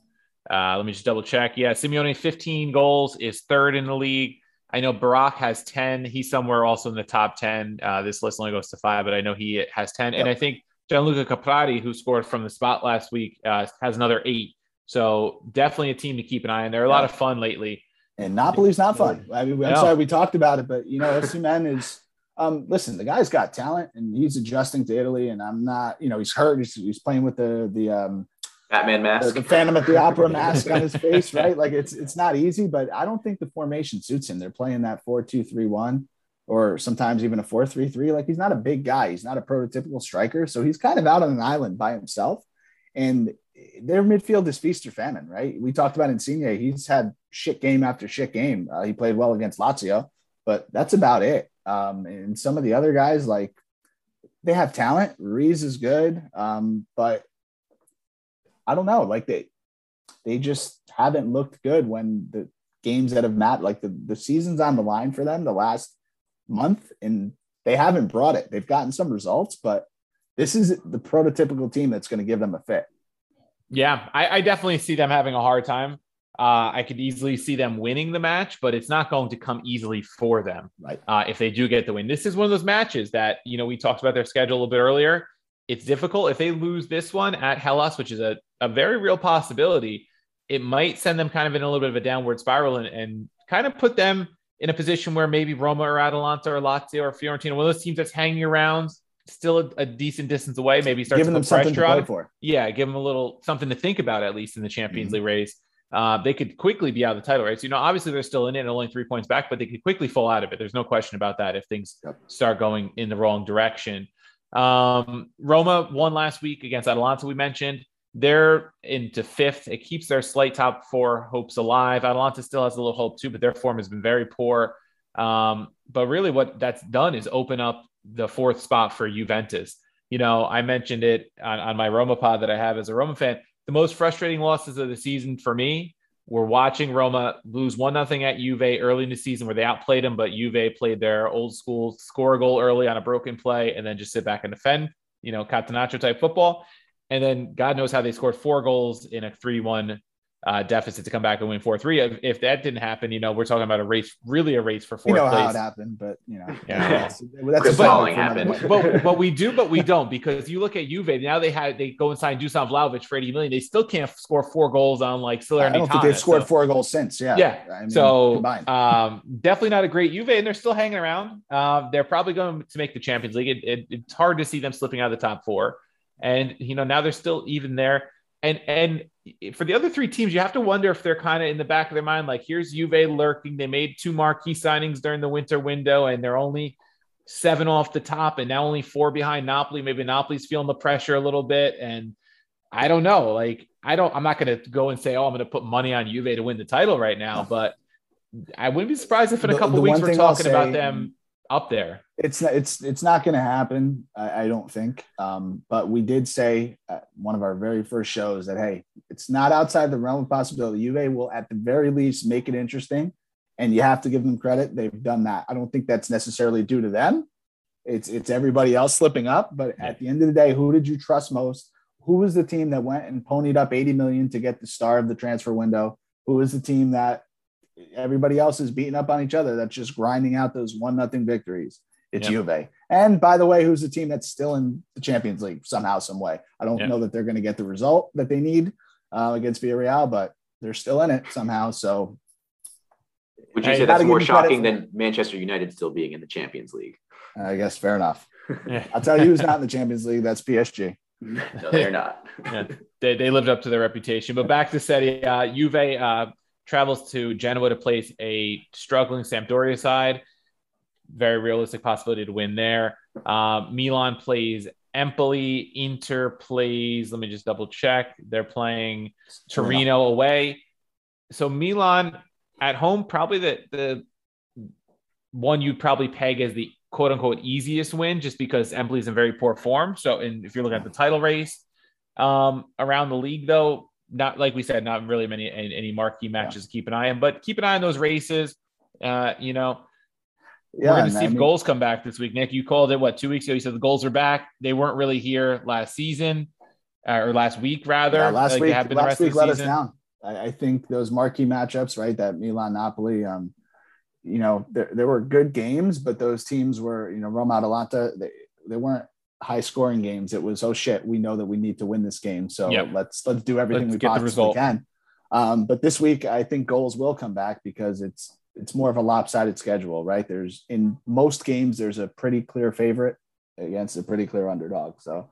Uh, let me just double check. Yeah, Simeone, fifteen goals, is third in the league. I know Barak has ten. He's somewhere also in the top ten. Uh, this list only goes to five, but I know he has ten. Yep. And I think Gianluca Caprari, who scored from the spot last week, uh, has another eight. So definitely a team to keep an eye on. They're a lot of fun lately. And Napoli's not fun. I mean, I'm no. sorry we talked about it, but, you know, S C M N is um, – listen, the guy's got talent, and he's adjusting to Italy, and I'm not – you know, he's hurt. He's, he's playing with the the um, Batman mask. The, the Phantom of the Opera mask on his face, right? Like, it's it's not easy, but I don't think the formation suits him. They're playing that four two three one or sometimes even a four three three. Like, he's not a big guy. He's not a prototypical striker, so he's kind of out on an island by himself. And their midfield is feast or famine, right? We talked about Insigne. He's had shit game after shit game. Uh, he played well against Lazio, but that's about it. Um, and some of the other guys, like, they have talent. Reece is good, um, but I don't know. Like, they they just haven't looked good when the games that have mattered, like the, the season's on the line for them the last month, and they haven't brought it. They've gotten some results, but this is the prototypical team that's going to give them a fit. Yeah, I, I definitely see them having a hard time. Uh, I could easily see them winning the match, but it's not going to come easily for them right. uh, if they do get the win. This is one of those matches that, you know, we talked about their schedule a little bit earlier. It's difficult. If they lose this one at Hellas, which is a, a very real possibility, it might send them kind of in a little bit of a downward spiral and, and kind of put them in a position where maybe Roma or Atalanta or Lazio or Fiorentina, one of those teams that's hanging around, still a, a decent distance away, maybe start giving them something to play for. Yeah, give them a little something to think about, at least in the Champions mm-hmm. League race. Uh, they could quickly be out of the title race. You know, obviously they're still in it and only three points back, but they could quickly fall out of it. There's no question about that if things yep. start going in the wrong direction. Um, Roma won last week against Atalanta, we mentioned. They're into fifth. It keeps their slight top four hopes alive. Atalanta still has a little hope too, but their form has been very poor. Um, but really what that's done is open up the fourth spot for Juventus. You know, I mentioned it on, on my Roma pod that I have as a Roma fan. The most frustrating losses of the season for me were watching Roma lose one nothing at Juve early in the season where they outplayed them, but Juve played their old school score a goal early on a broken play and then just sit back and defend, you know, Catenaccio type football. And then God knows how they scored four goals in a three one uh, deficit to come back and win four three. If, if that didn't happen, you know, we're talking about a race, really a race for fourth place. You know place. How it happened, but, you know. Yeah. That's, that's but, happened. but, but we do, but we don't, because you look at Juve, now they had they go and sign Dusan Vlahovic for eighty million dollars. They still can't score four goals on, like, Salernitana. I don't think they've scored so. four goals since, yeah. Yeah, I mean, so um, definitely not a great Juve, and they're still hanging around. Uh, they're probably going to make the Champions League. It, it, it's hard to see them slipping out of the top four. And, you know, now they're still even there. And and for the other three teams, you have to wonder if they're kind of in the back of their mind, like, here's Juve lurking. They made two marquee signings during the winter window, and they're only seven off the top and now only four behind Napoli. Maybe Napoli's feeling the pressure a little bit. And I don't know. Like, I don't, I'm not going to go and say, oh, I'm going to put money on Juve to win the title right now. But I wouldn't be surprised if in a couple weeks we're talking say, about them up there. It's not, it's, it's not going to happen. I, I don't think. Um, but we did say at one of our very first shows that, hey, it's not outside the realm of possibility. Juve will at the very least make it interesting, and you have to give them credit. They've done that. I don't think that's necessarily due to them. It's, it's everybody else slipping up, but yeah. at the end of the day, who did you trust most? Who was the team that went and ponied up eighty million to get the star of the transfer window? Who was the team that everybody else is beating up on each other? That's just grinding out those one nothing victories. It's yep. Juve. And by the way, who's the team that's still in the Champions League somehow, some way? I don't yep. know that they're going to get the result that they need uh, against Villarreal, but they're still in it somehow. So, would you hey, say that's more shocking than Manchester United still being in the Champions League? I guess fair enough. I'll tell you who's not in the Champions League. That's P S G. No, they're not. yeah, they they lived up to their reputation. But back to Serie A, uh, Juve. Uh, travels to Genoa to place a struggling Sampdoria side. very realistic possibility to win there. Um, Milan plays Empoli. Inter plays, let me just double check. They're playing Torino away. So Milan at home, probably the, the one you'd probably peg as the quote unquote easiest win, just because Empoli's in very poor form. So in, if you're looking at the title race, um, around the league though, not like we said, not really many, any, any marquee matches yeah. to keep an eye on, but keep an eye on those races. Uh, you know, yeah, we're going to see I if mean, goals come back this week. Nick, you called it what, two weeks ago. You said the goals are back. They weren't really here last season uh, or last week rather. Yeah, last like week, last the rest week of the let season. us down. I, I think those marquee matchups, right? That Milan Napoli, um, you know, there, there were good games, but those teams were, you know, Roma Atalanta, they, they weren't high scoring games. It was, oh shit, we know that we need to win this game. So yep. let's, let's do everything let's we possibly can. Um, but this week, I think goals will come back because it's, it's more of a lopsided schedule, right? There's in most games, there's a pretty clear favorite against a pretty clear underdog. So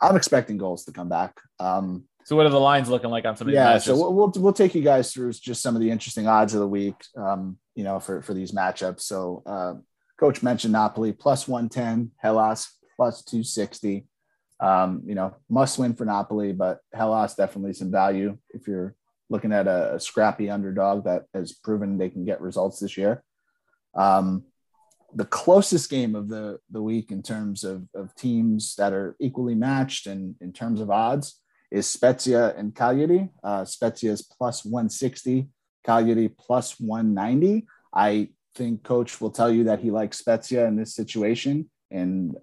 I'm expecting goals to come back. Um, So what are the lines looking like on some of these yeah, matches? Yeah, so we'll we'll take you guys through just some of the interesting odds of the week, um, you know, for, for these matchups. So uh, Coach mentioned Napoli, plus one ten, Hellas, plus two sixty. Um, you know, must win for Napoli, but Hellas definitely some value if you're looking at a, a scrappy underdog that has proven they can get results this year. Um, the closest game of the, the week in terms of, of teams that are equally matched and in terms of odds is Spezia and Cagliari. Uh, Spezia is plus one sixty, Cagliari plus one ninety. I think Coach will tell you that he likes Spezia in this situation, and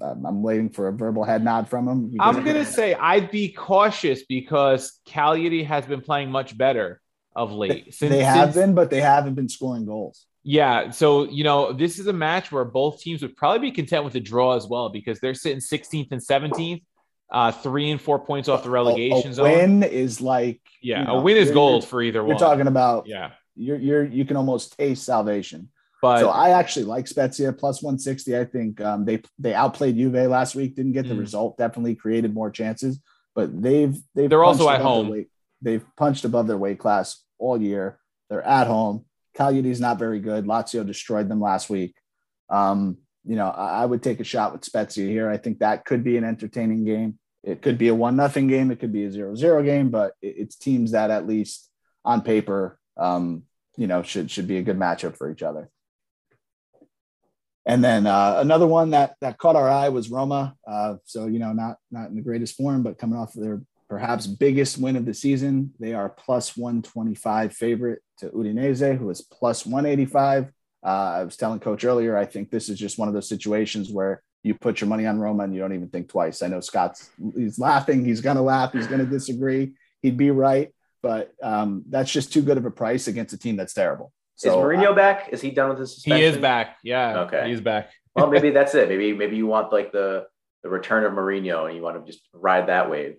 uh, I'm waiting for a verbal head nod from him. I'm going to say I'd be cautious because Cagliari has been playing much better of late. They, since, they have since, been, but they haven't been scoring goals. Yeah, so, you know, this is a match where both teams would probably be content with a draw as well because they're sitting sixteenth and seventeenth. Uh, three and four points off the relegation zone. A win is like yeah, you know, a win is gold for either one. You're talking about yeah, you're you're you can almost taste salvation. But so I actually like Spezia plus one sixty. I think um, they they outplayed Juve last week, didn't get the mm. result. Definitely created more chances, but they've they they're also at home. Weight, they've punched above their weight class all year. They're at home. Cagliari's not very good. Lazio destroyed them last week. Um, You know, I would take a shot with Spezia here. I think that could be an entertaining game. It could be a one nothing game. It could be a zero zero game, but it's teams that at least on paper, um, you know, should should be a good matchup for each other. And then uh, another one that that caught our eye was Roma. Uh, so, you know, not not in the greatest form, but coming off of their perhaps biggest win of the season. They are plus one twenty-five favorite to Udinese, who is plus one eighty-five. Uh, I was telling Coach earlier, I think this is just one of those situations where you put your money on Roma and you don't even think twice. I know Scott's he's laughing. He's going to laugh. He's going to disagree. He'd be right. But um, that's just too good of a price against a team that's terrible. So, is Mourinho uh, back? Is he done with his suspension? He is back. Yeah. Okay. He's back. Well, maybe that's it. Maybe maybe you want like the, the return of Mourinho and you want to just ride that wave.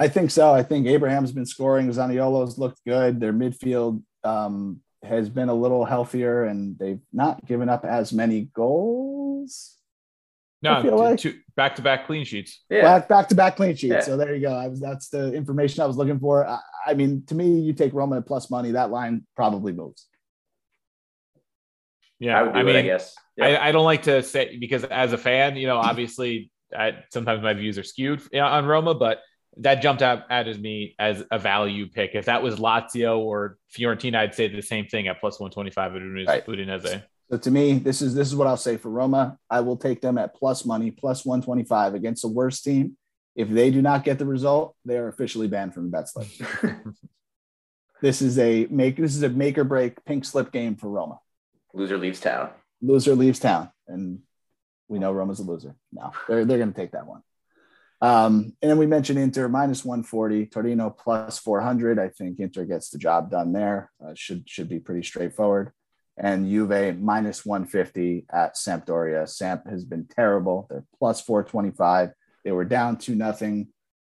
I think so. I think Abraham's been scoring. Zaniolo's looked good. Their midfield um has been a little healthier and they've not given up as many goals. No, two, like. two, back-to-back clean sheets. Yeah. Back, back-to-back clean sheets. Yeah. So there you go. I was, that's the information I was looking for. I, I mean, to me, you take Roma at plus money, that line probably moves. Yeah. I, would do I mean, it, I guess yeah. I, I don't like to say, because as a fan, you know, obviously I, sometimes my views are skewed on Roma, but that jumped out at me as a value pick. If that was Lazio or Fiorentina, I'd say the same thing at plus one twenty-five at Udinese. Right. So to me, this is this is what I'll say for Roma. I will take them at plus money, plus one twenty-five against the worst team. If they do not get the result, they are officially banned from the bet slip. This is a make this is a make or break pink slip game for Roma. Loser leaves town. Loser leaves town. And we know Roma's a loser. No, they're they're gonna take that one. Um, and then we mentioned Inter minus one forty, Torino plus four hundred. I think Inter gets the job done there. Uh, should should be pretty straightforward. And Juve minus one fifty at Sampdoria. Samp has been terrible. They're plus four twenty-five. They were down two nothing.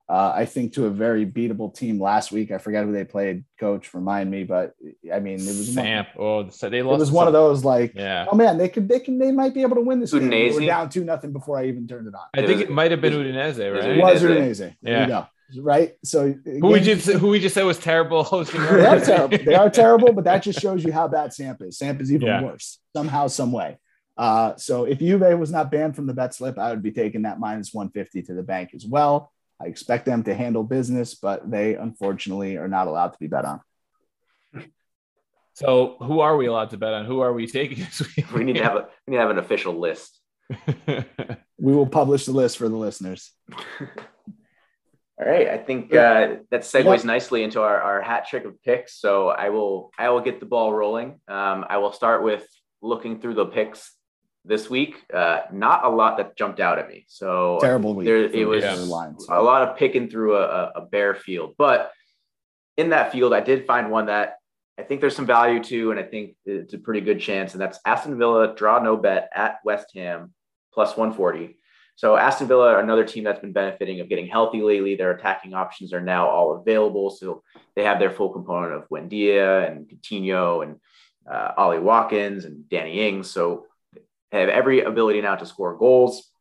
Uh, I think to a very beatable team last week. I forgot who they played. Coach, remind me. But I mean, it was Samp. One, oh, so they lost. It was one of those like, yeah. oh man, they could, they can, they might be able to win this game. They were down two nothing before I even turned it on. I think it, it might have been Udinese, right? It was Udinese. There yeah. you go. right? So again, who we just who we just said was terrible hosting. They are terrible. They are terrible, but that just shows you how bad Samp is. Samp is even yeah. worse somehow, some way. Uh, so if Juve was not banned from the bet slip, I would be taking that minus one fifty to the bank as well. I expect them to handle business, but they unfortunately are not allowed to be bet on. So who are we allowed to bet on? Who are we taking this week? We need to have a we need to have an official list. We will publish the list for the listeners. All right. I think uh, that segues yeah. nicely into our, our hat trick of picks. So I will I will get the ball rolling. Um, I will start with looking through the picks this week. Uh, not a lot that jumped out at me. So terrible week. There, it was lines, so. a lot of picking through a, a bare field. But in that field, I did find one that I think there's some value to, and I think it's a pretty good chance. And that's Aston Villa, draw no bet at West Ham, plus one forty. So Aston Villa, another team that's been benefiting of getting healthy lately. Their attacking options are now all available. So they have their full component of Buendia and Coutinho and uh, Ollie Watkins and Danny Ings. So they have every ability now to score goals.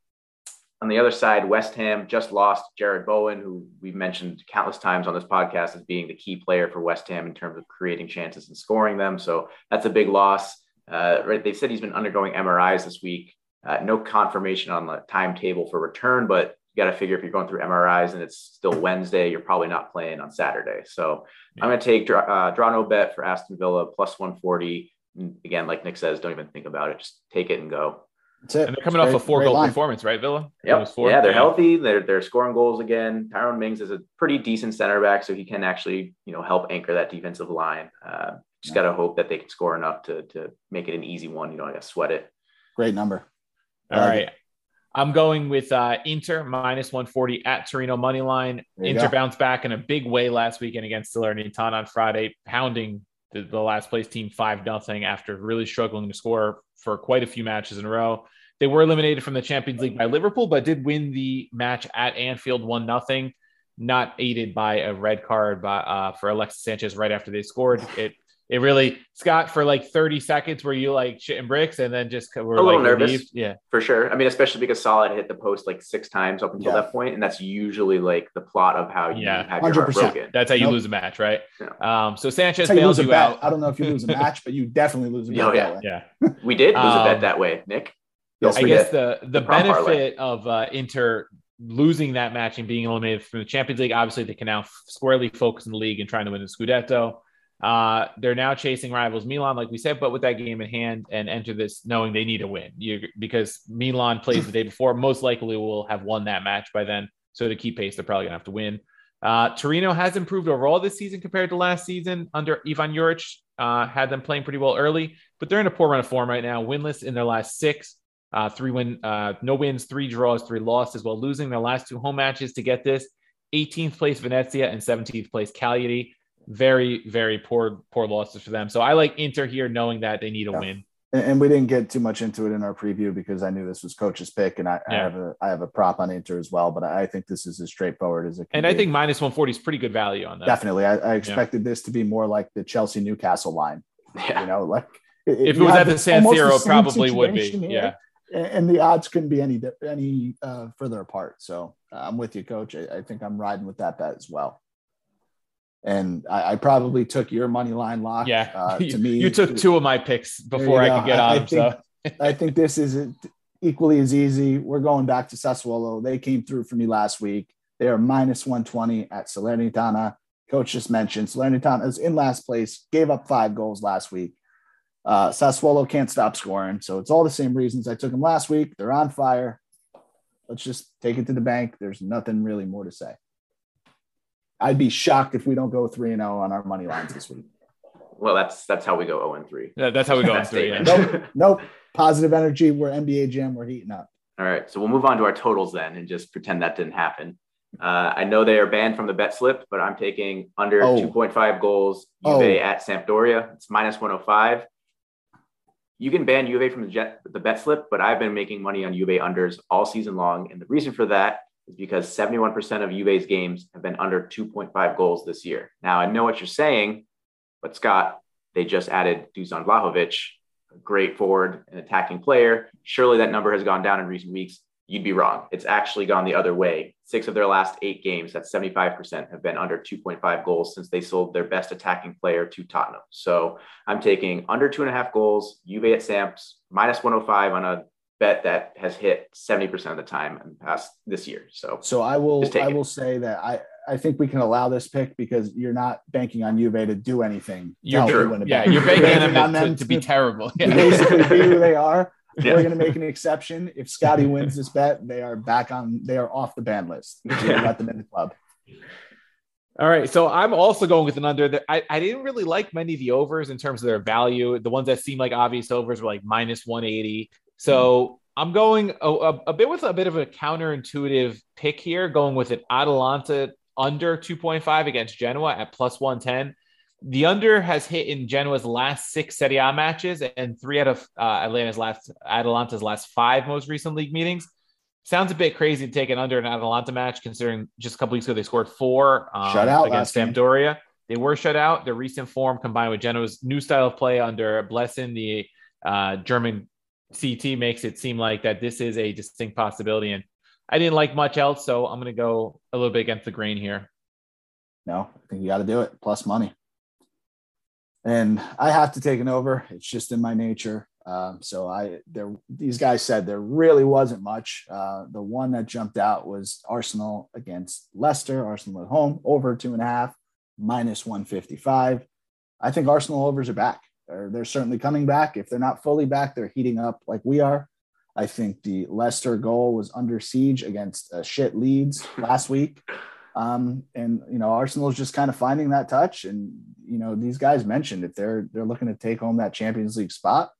On the other side, West Ham just lost Jared Bowen, who we've mentioned countless times on this podcast as being the key player for West Ham in terms of creating chances and scoring them. So that's a big loss. Uh, right, they said he's been undergoing M R Is this week. Uh, no confirmation on the timetable for return, but you got to figure if you're going through M R Is and it's still Wednesday, you're probably not playing on Saturday. So yeah. I'm going to take uh, draw no bet for Aston Villa plus one forty. And again, like Nick says, don't even think about it. Just take it and go. That's it. And they're coming it's off great, a four goal performance, right, Villa? Yep. Four, yeah, they're yeah. healthy. They're they're scoring goals again. Tyrone Mings is a pretty decent center back, so he can actually you know help anchor that defensive line. Uh, just yeah. got to hope that they can score enough to to make it an easy one. You don't got to sweat it. Great number. All um, right. I'm going with uh, Inter minus one forty at Torino money line. Inter go. bounced back in a big way last weekend against Salernitana on Friday, pounding the, the last place team five nothing after really struggling to score for quite a few matches in a row. They were eliminated from the Champions League by Liverpool, but did win the match at Anfield one nothing, not aided by a red card by, uh, for Alexis Sanchez right after they scored. It It really, Scott, for like thirty seconds, were you like shitting bricks and then just were a little like nervous? Relieved? Yeah, for sure. I mean, especially because Salah hit the post like six times up until yeah. that point, and that's usually like the plot of how you yeah. have one hundred percent. Your heart broken. That's how you nope. lose a match, right? Yeah. Um, so Sanchez bails you, you out. I don't know if you lose a match, but you definitely lose a bet. Oh, yeah. That way. Yeah. We did lose um, a bet that way, Nick. Yes, I guess the, the, the benefit parlay. of uh, Inter losing that match and being eliminated from the Champions League, obviously they can now squarely focus in the league and trying to win the Scudetto. Uh, they're now chasing rivals Milan, like we said, but with that game in hand and enter this knowing they need a win you, because Milan plays the day before, most likely will have won that match by then. So to keep pace, they're probably gonna have to win. Uh, Torino has improved overall this season compared to last season under Ivan Juric, uh, had them playing pretty well early, but they're in a poor run of form right now. Winless in their last six, uh, three win, uh, no wins, three draws, three losses, while losing their last two home matches to get this eighteenth place Venezia and seventeenth place Cagliari. Very, very poor, poor losses for them. So I like Inter here, knowing that they need a yeah. win. And, and we didn't get too much into it in our preview because I knew this was coach's pick, and I, yeah. I have a, I have a prop on Inter as well. But I think this is as straightforward as it can. And I be. think minus one forty is pretty good value on that. Definitely, I, I expected yeah. this to be more like the Chelsea Newcastle line. Yeah. You know, like if, if it was at the San Siro, probably would be. Here, yeah, and the odds couldn't be any any uh, further apart. So uh, I'm with you, Coach. I, I think I'm riding with that bet as well. And I, I probably took your money line lock. Yeah, uh, to you, me, you took two of my picks before I could get I, on. I think, so I think this is equally as easy. We're going back to Sassuolo. They came through for me last week. They are minus one twenty at Salernitana. Coach just mentioned Salernitana is in last place. Gave up five goals last week. Uh, Sassuolo can't stop scoring, so it's all the same reasons I took them last week. They're on fire. Let's just take it to the bank. There's nothing really more to say. I'd be shocked if we don't go three and zero on our money lines this week. Well, that's that's how we go zero and three. Yeah, that's how we go three. Yeah. Nope, nope. Positive energy. We're N B A Jam. We're heating up. All right, so we'll move on to our totals then, and just pretend that didn't happen. Uh, I know they are banned from the bet slip, but I'm taking under oh. two point five goals. Juve oh. at Sampdoria. It's minus one hundred five. You can ban Juve from the, jet, the bet slip, but I've been making money on Juve unders all season long, and the reason for that is because seventy-one percent of Juve's games have been under two point five goals this year. Now, I know what you're saying, but Scott, they just added Dusan Vlahovic, a great forward and attacking player. Surely that number has gone down in recent weeks. you'd be wrong. It's actually gone the other way. Six of their last eight games, that's seventy-five percent, have been under two point five goals since they sold their best attacking player to Tottenham. So I'm taking under two and a half goals, Juve at Samps, minus one oh five on a bet that has hit seventy percent of the time in the past this year. So, so I will, I it. will say that I, I think we can allow this pick because you're not banking on Juve to do anything. You're true. Yeah, you're banking on them to, to be terrible. Yeah. Basically be who they are. Yeah. We're going to make an exception. If Scotty wins this bet, they are back on, they are off the ban list. We're yeah. about them in the club. All right. So I'm also going with an under that. I, I didn't really like many of the overs in terms of their value. The ones that seem like obvious overs were like minus one eighty. So I'm going a, a, a bit with a bit of a counterintuitive pick here, going with an Atalanta under two point five against Genoa at plus one ten. The under has hit in Genoa's last six Serie A matches and three out of uh, Atlanta's last, Atalanta's last five most recent league meetings. Sounds a bit crazy to take an under an Atalanta match, considering just a couple weeks ago they scored four um, shut out against Sampdoria. Game. They were shut out. Their recent form combined with Genoa's new style of play under Blessin, the uh, German C T, makes it seem like that this is a distinct possibility. And I didn't like much else, so I'm going to go a little bit against the grain here. No, I think you got to do it. Plus money. And I have to take an over. It's just in my nature. Um, so I, there, these guys said there really wasn't much. Uh, the one that jumped out was Arsenal against Leicester. Arsenal at home, over two and a half, minus one fifty-five. I think Arsenal overs are back. Or they're certainly coming back. If they're not fully back, they're heating up like we are. I think the Leicester goal was under siege against uh, shit Leeds last week. Um, and, you know, Arsenal's just kind of finding that touch. And, you know, these guys mentioned if they're, they're looking to take home that Champions League spot,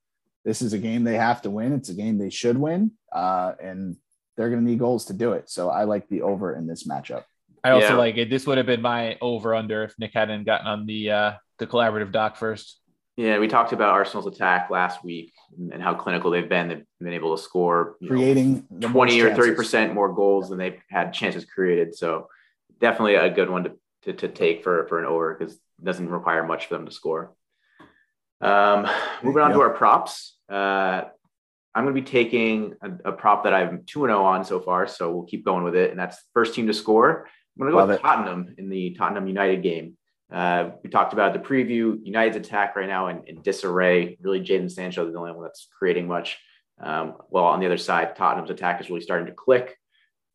this is a game they have to win. It's a game they should win. Uh, and they're going to need goals to do it. So I like the over in this matchup. I also yeah. like it. This would have been my over under if Nick hadn't gotten on the, uh, the collaborative doc first. Yeah, we talked about Arsenal's attack last week and how clinical they've been. They've been able to score, you creating know, twenty or thirty percent more goals yeah. than they've had chances created. So definitely a good one to to, to take for, for an over because it doesn't require much for them to score. Um, moving on yeah. to our props, uh, I'm going to be taking a, a prop that I'm two and zero on so far, so we'll keep going with it. And that's first team to score. I'm going to go Love with it. Tottenham in the Tottenham United game. Uh, we talked about the preview. United's attack right now in, in disarray. Really, Jaden Sancho is the only one that's creating much. Um, well, on the other side, Tottenham's attack is really starting to click.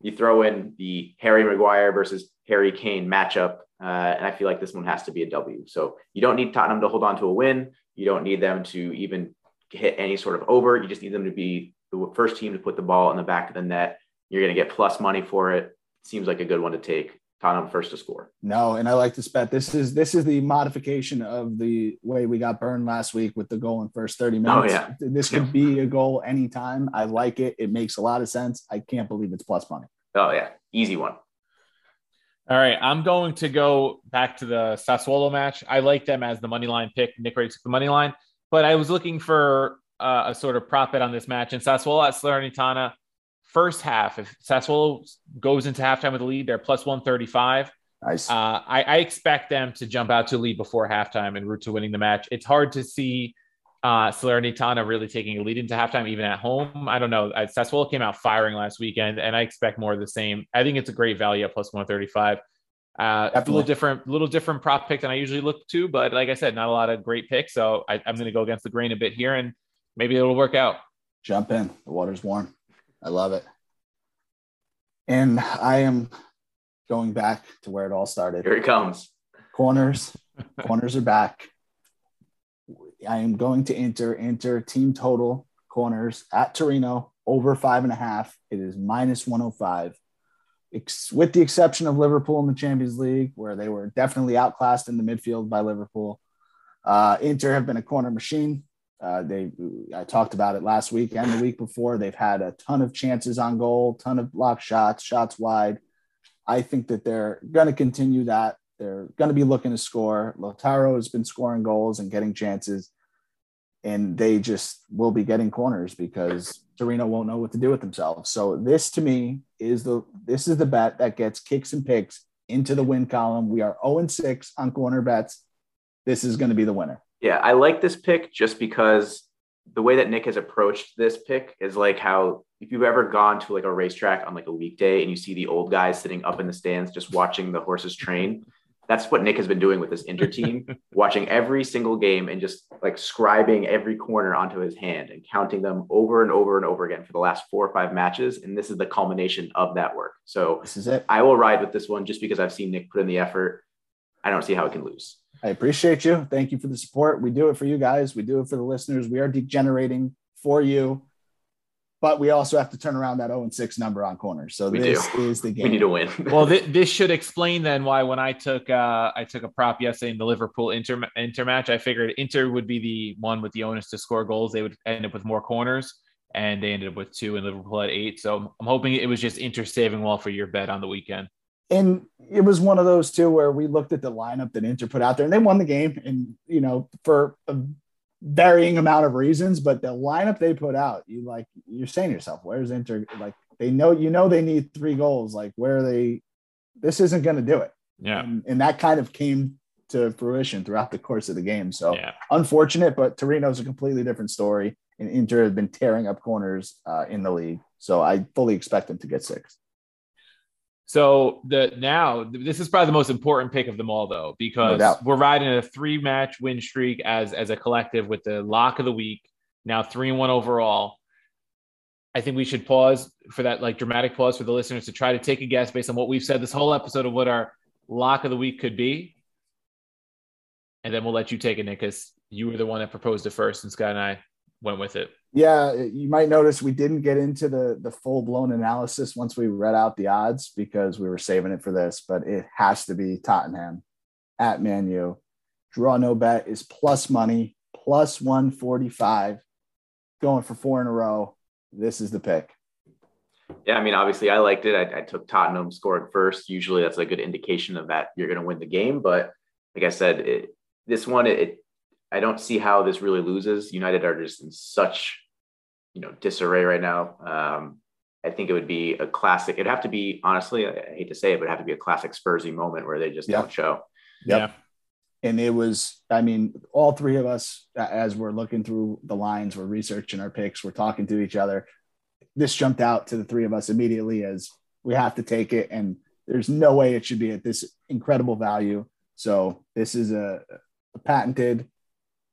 You throw in the Harry Maguire versus Harry Kane matchup, uh, and I feel like this one has to be a W. So you don't need Tottenham to hold on to a win. You don't need them to even hit any sort of over. You just need them to be the first team to put the ball in the back of the net. You're going to get plus money for it. Seems like a good one to take. Tottenham first to score. No, and I like this bet. This is this is the modification of the way we got burned last week with the goal in first thirty minutes. Oh, yeah. This could yeah. be a goal anytime. I like it. It makes a lot of sense. I can't believe it's plus money. Oh, yeah. Easy one. All right. I'm going to go back to the Sassuolo match. I like them as the money line pick. Nick Ray took the money line. But I was looking for uh, a sort of profit on this match. And Sassuolo at Salernitana. First half, if Sassuolo goes into halftime with a lead, they're plus one thirty-five. Nice. Uh, I, I expect them to jump out to a lead before halftime and route to winning the match. It's hard to see uh, Salernitana really taking a lead into halftime, even at home. I don't know. I, Sassuolo came out firing last weekend, and I expect more of the same. I think it's a great value at plus one thirty-five. Uh, a little different, little different prop pick than I usually look to, but like I said, not a lot of great picks. So I, I'm going to go against the grain a bit here, and maybe it'll work out. Jump in. The water's warm. I love it. And I am going back to where it all started. Here it comes. Corners. Corners are back. I am going to enter, enter team total corners at Torino over five and a half. It is minus one oh five. Ex- with the exception of Liverpool in the Champions League, where they were definitely outclassed in the midfield by Liverpool. Uh, Inter have been a corner machine. Uh, they, I talked about it last week and the week before. They've had a ton of chances on goal, ton of block shots, shots wide. I think that they're going to continue that. They're going to be looking to score. Lautaro has been scoring goals and getting chances, and they just will be getting corners because Torino won't know what to do with themselves. So this, to me, is the this is the bet that gets kicks and picks into the win column. We are oh and six on corner bets. This is going to be the winner. Yeah, I like this pick just because the way that Nick has approached this pick is like how, if you've ever gone to like a racetrack on like a weekday and you see the old guys sitting up in the stands, just watching the horses train. That's what Nick has been doing with this Inter team, watching every single game and just like scribing every corner onto his hand and counting them over and over and over again for the last four or five matches. And this is the culmination of that work. So this is it. I will ride with this one just because I've seen Nick put in the effort. I don't see how it can lose. I appreciate you. Thank you for the support. We do it for you guys. We do it for the listeners. We are degenerating for you, but we also have to turn around that oh and six number on corners. So we this do. is the game. We need to win. Well, th- this should explain then why when I took uh, I took a prop yesterday in the Liverpool Inter, Inter match, I figured Inter would be the one with the onus to score goals. They would end up with more corners, and they ended up with two, and Liverpool had eight. So I'm hoping it was just Inter saving well for your bet on the weekend. And it was one of those two where we looked at the lineup that Inter put out there, and they won the game, and you know, for a varying amount of reasons. But the lineup they put out, you like, you're saying to yourself, "Where's Inter? Like, they know, you know, they need three goals. Like, where are they? This isn't going to do it." Yeah, and, and that kind of came to fruition throughout the course of the game. So yeah. Unfortunate, but Torino's a completely different story, and Inter have been tearing up corners uh, in the league. So I fully expect them to get six. So the now this is probably the most important pick of them all, though, because no we're riding a three match win streak as as a collective with the lock of the week. Now three and one overall. I think we should pause for that like dramatic pause for the listeners to try to take a guess based on what we've said this whole episode of what our lock of the week could be. And then we'll let you take it, Nick, because you were the one that proposed it first and Scott and I went with it. Yeah, you might notice we didn't get into the the full-blown analysis once we read out the odds because we were saving it for this, but it has to be Tottenham at Man U. Draw no bet is plus money, plus one forty-five, going for four in a row. This is the pick. Yeah, I mean, obviously I liked it. I, I took Tottenham scoring first. Usually that's a good indication of that you're going to win the game, but like I said, it, this one, it, it I don't see how this really loses. United are just in such, you know, disarray right now. Um, I think it would be a classic. It'd have to be, honestly, I hate to say it, but it'd have to be a classic Spursy moment where they just yep. don't show. Yep. Yeah. And it was, I mean, all three of us, as we're looking through the lines, we're researching our picks, we're talking to each other. This jumped out to the three of us immediately as we have to take it. And there's no way it should be at this incredible value. So this is a, a patented,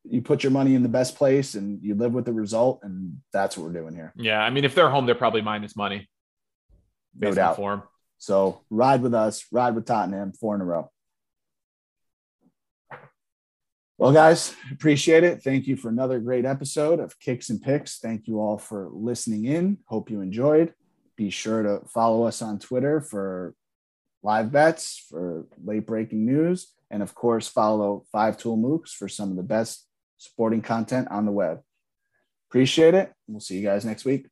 you put your money in the best place and you live with the result. And that's what we're doing here. Yeah. I mean, if they're home, they're probably minus money. No doubt. Form. So ride with us, ride with Tottenham, four in a row. Well, guys, appreciate it. Thank you for another great episode of Kicks and Picks. Thank you all for listening in. Hope you enjoyed. Be sure to follow us on Twitter for live bets, for late breaking news. And of course, follow Five Tool Mooks for some of the best sporting content on the web. Appreciate it. We'll see you guys next week.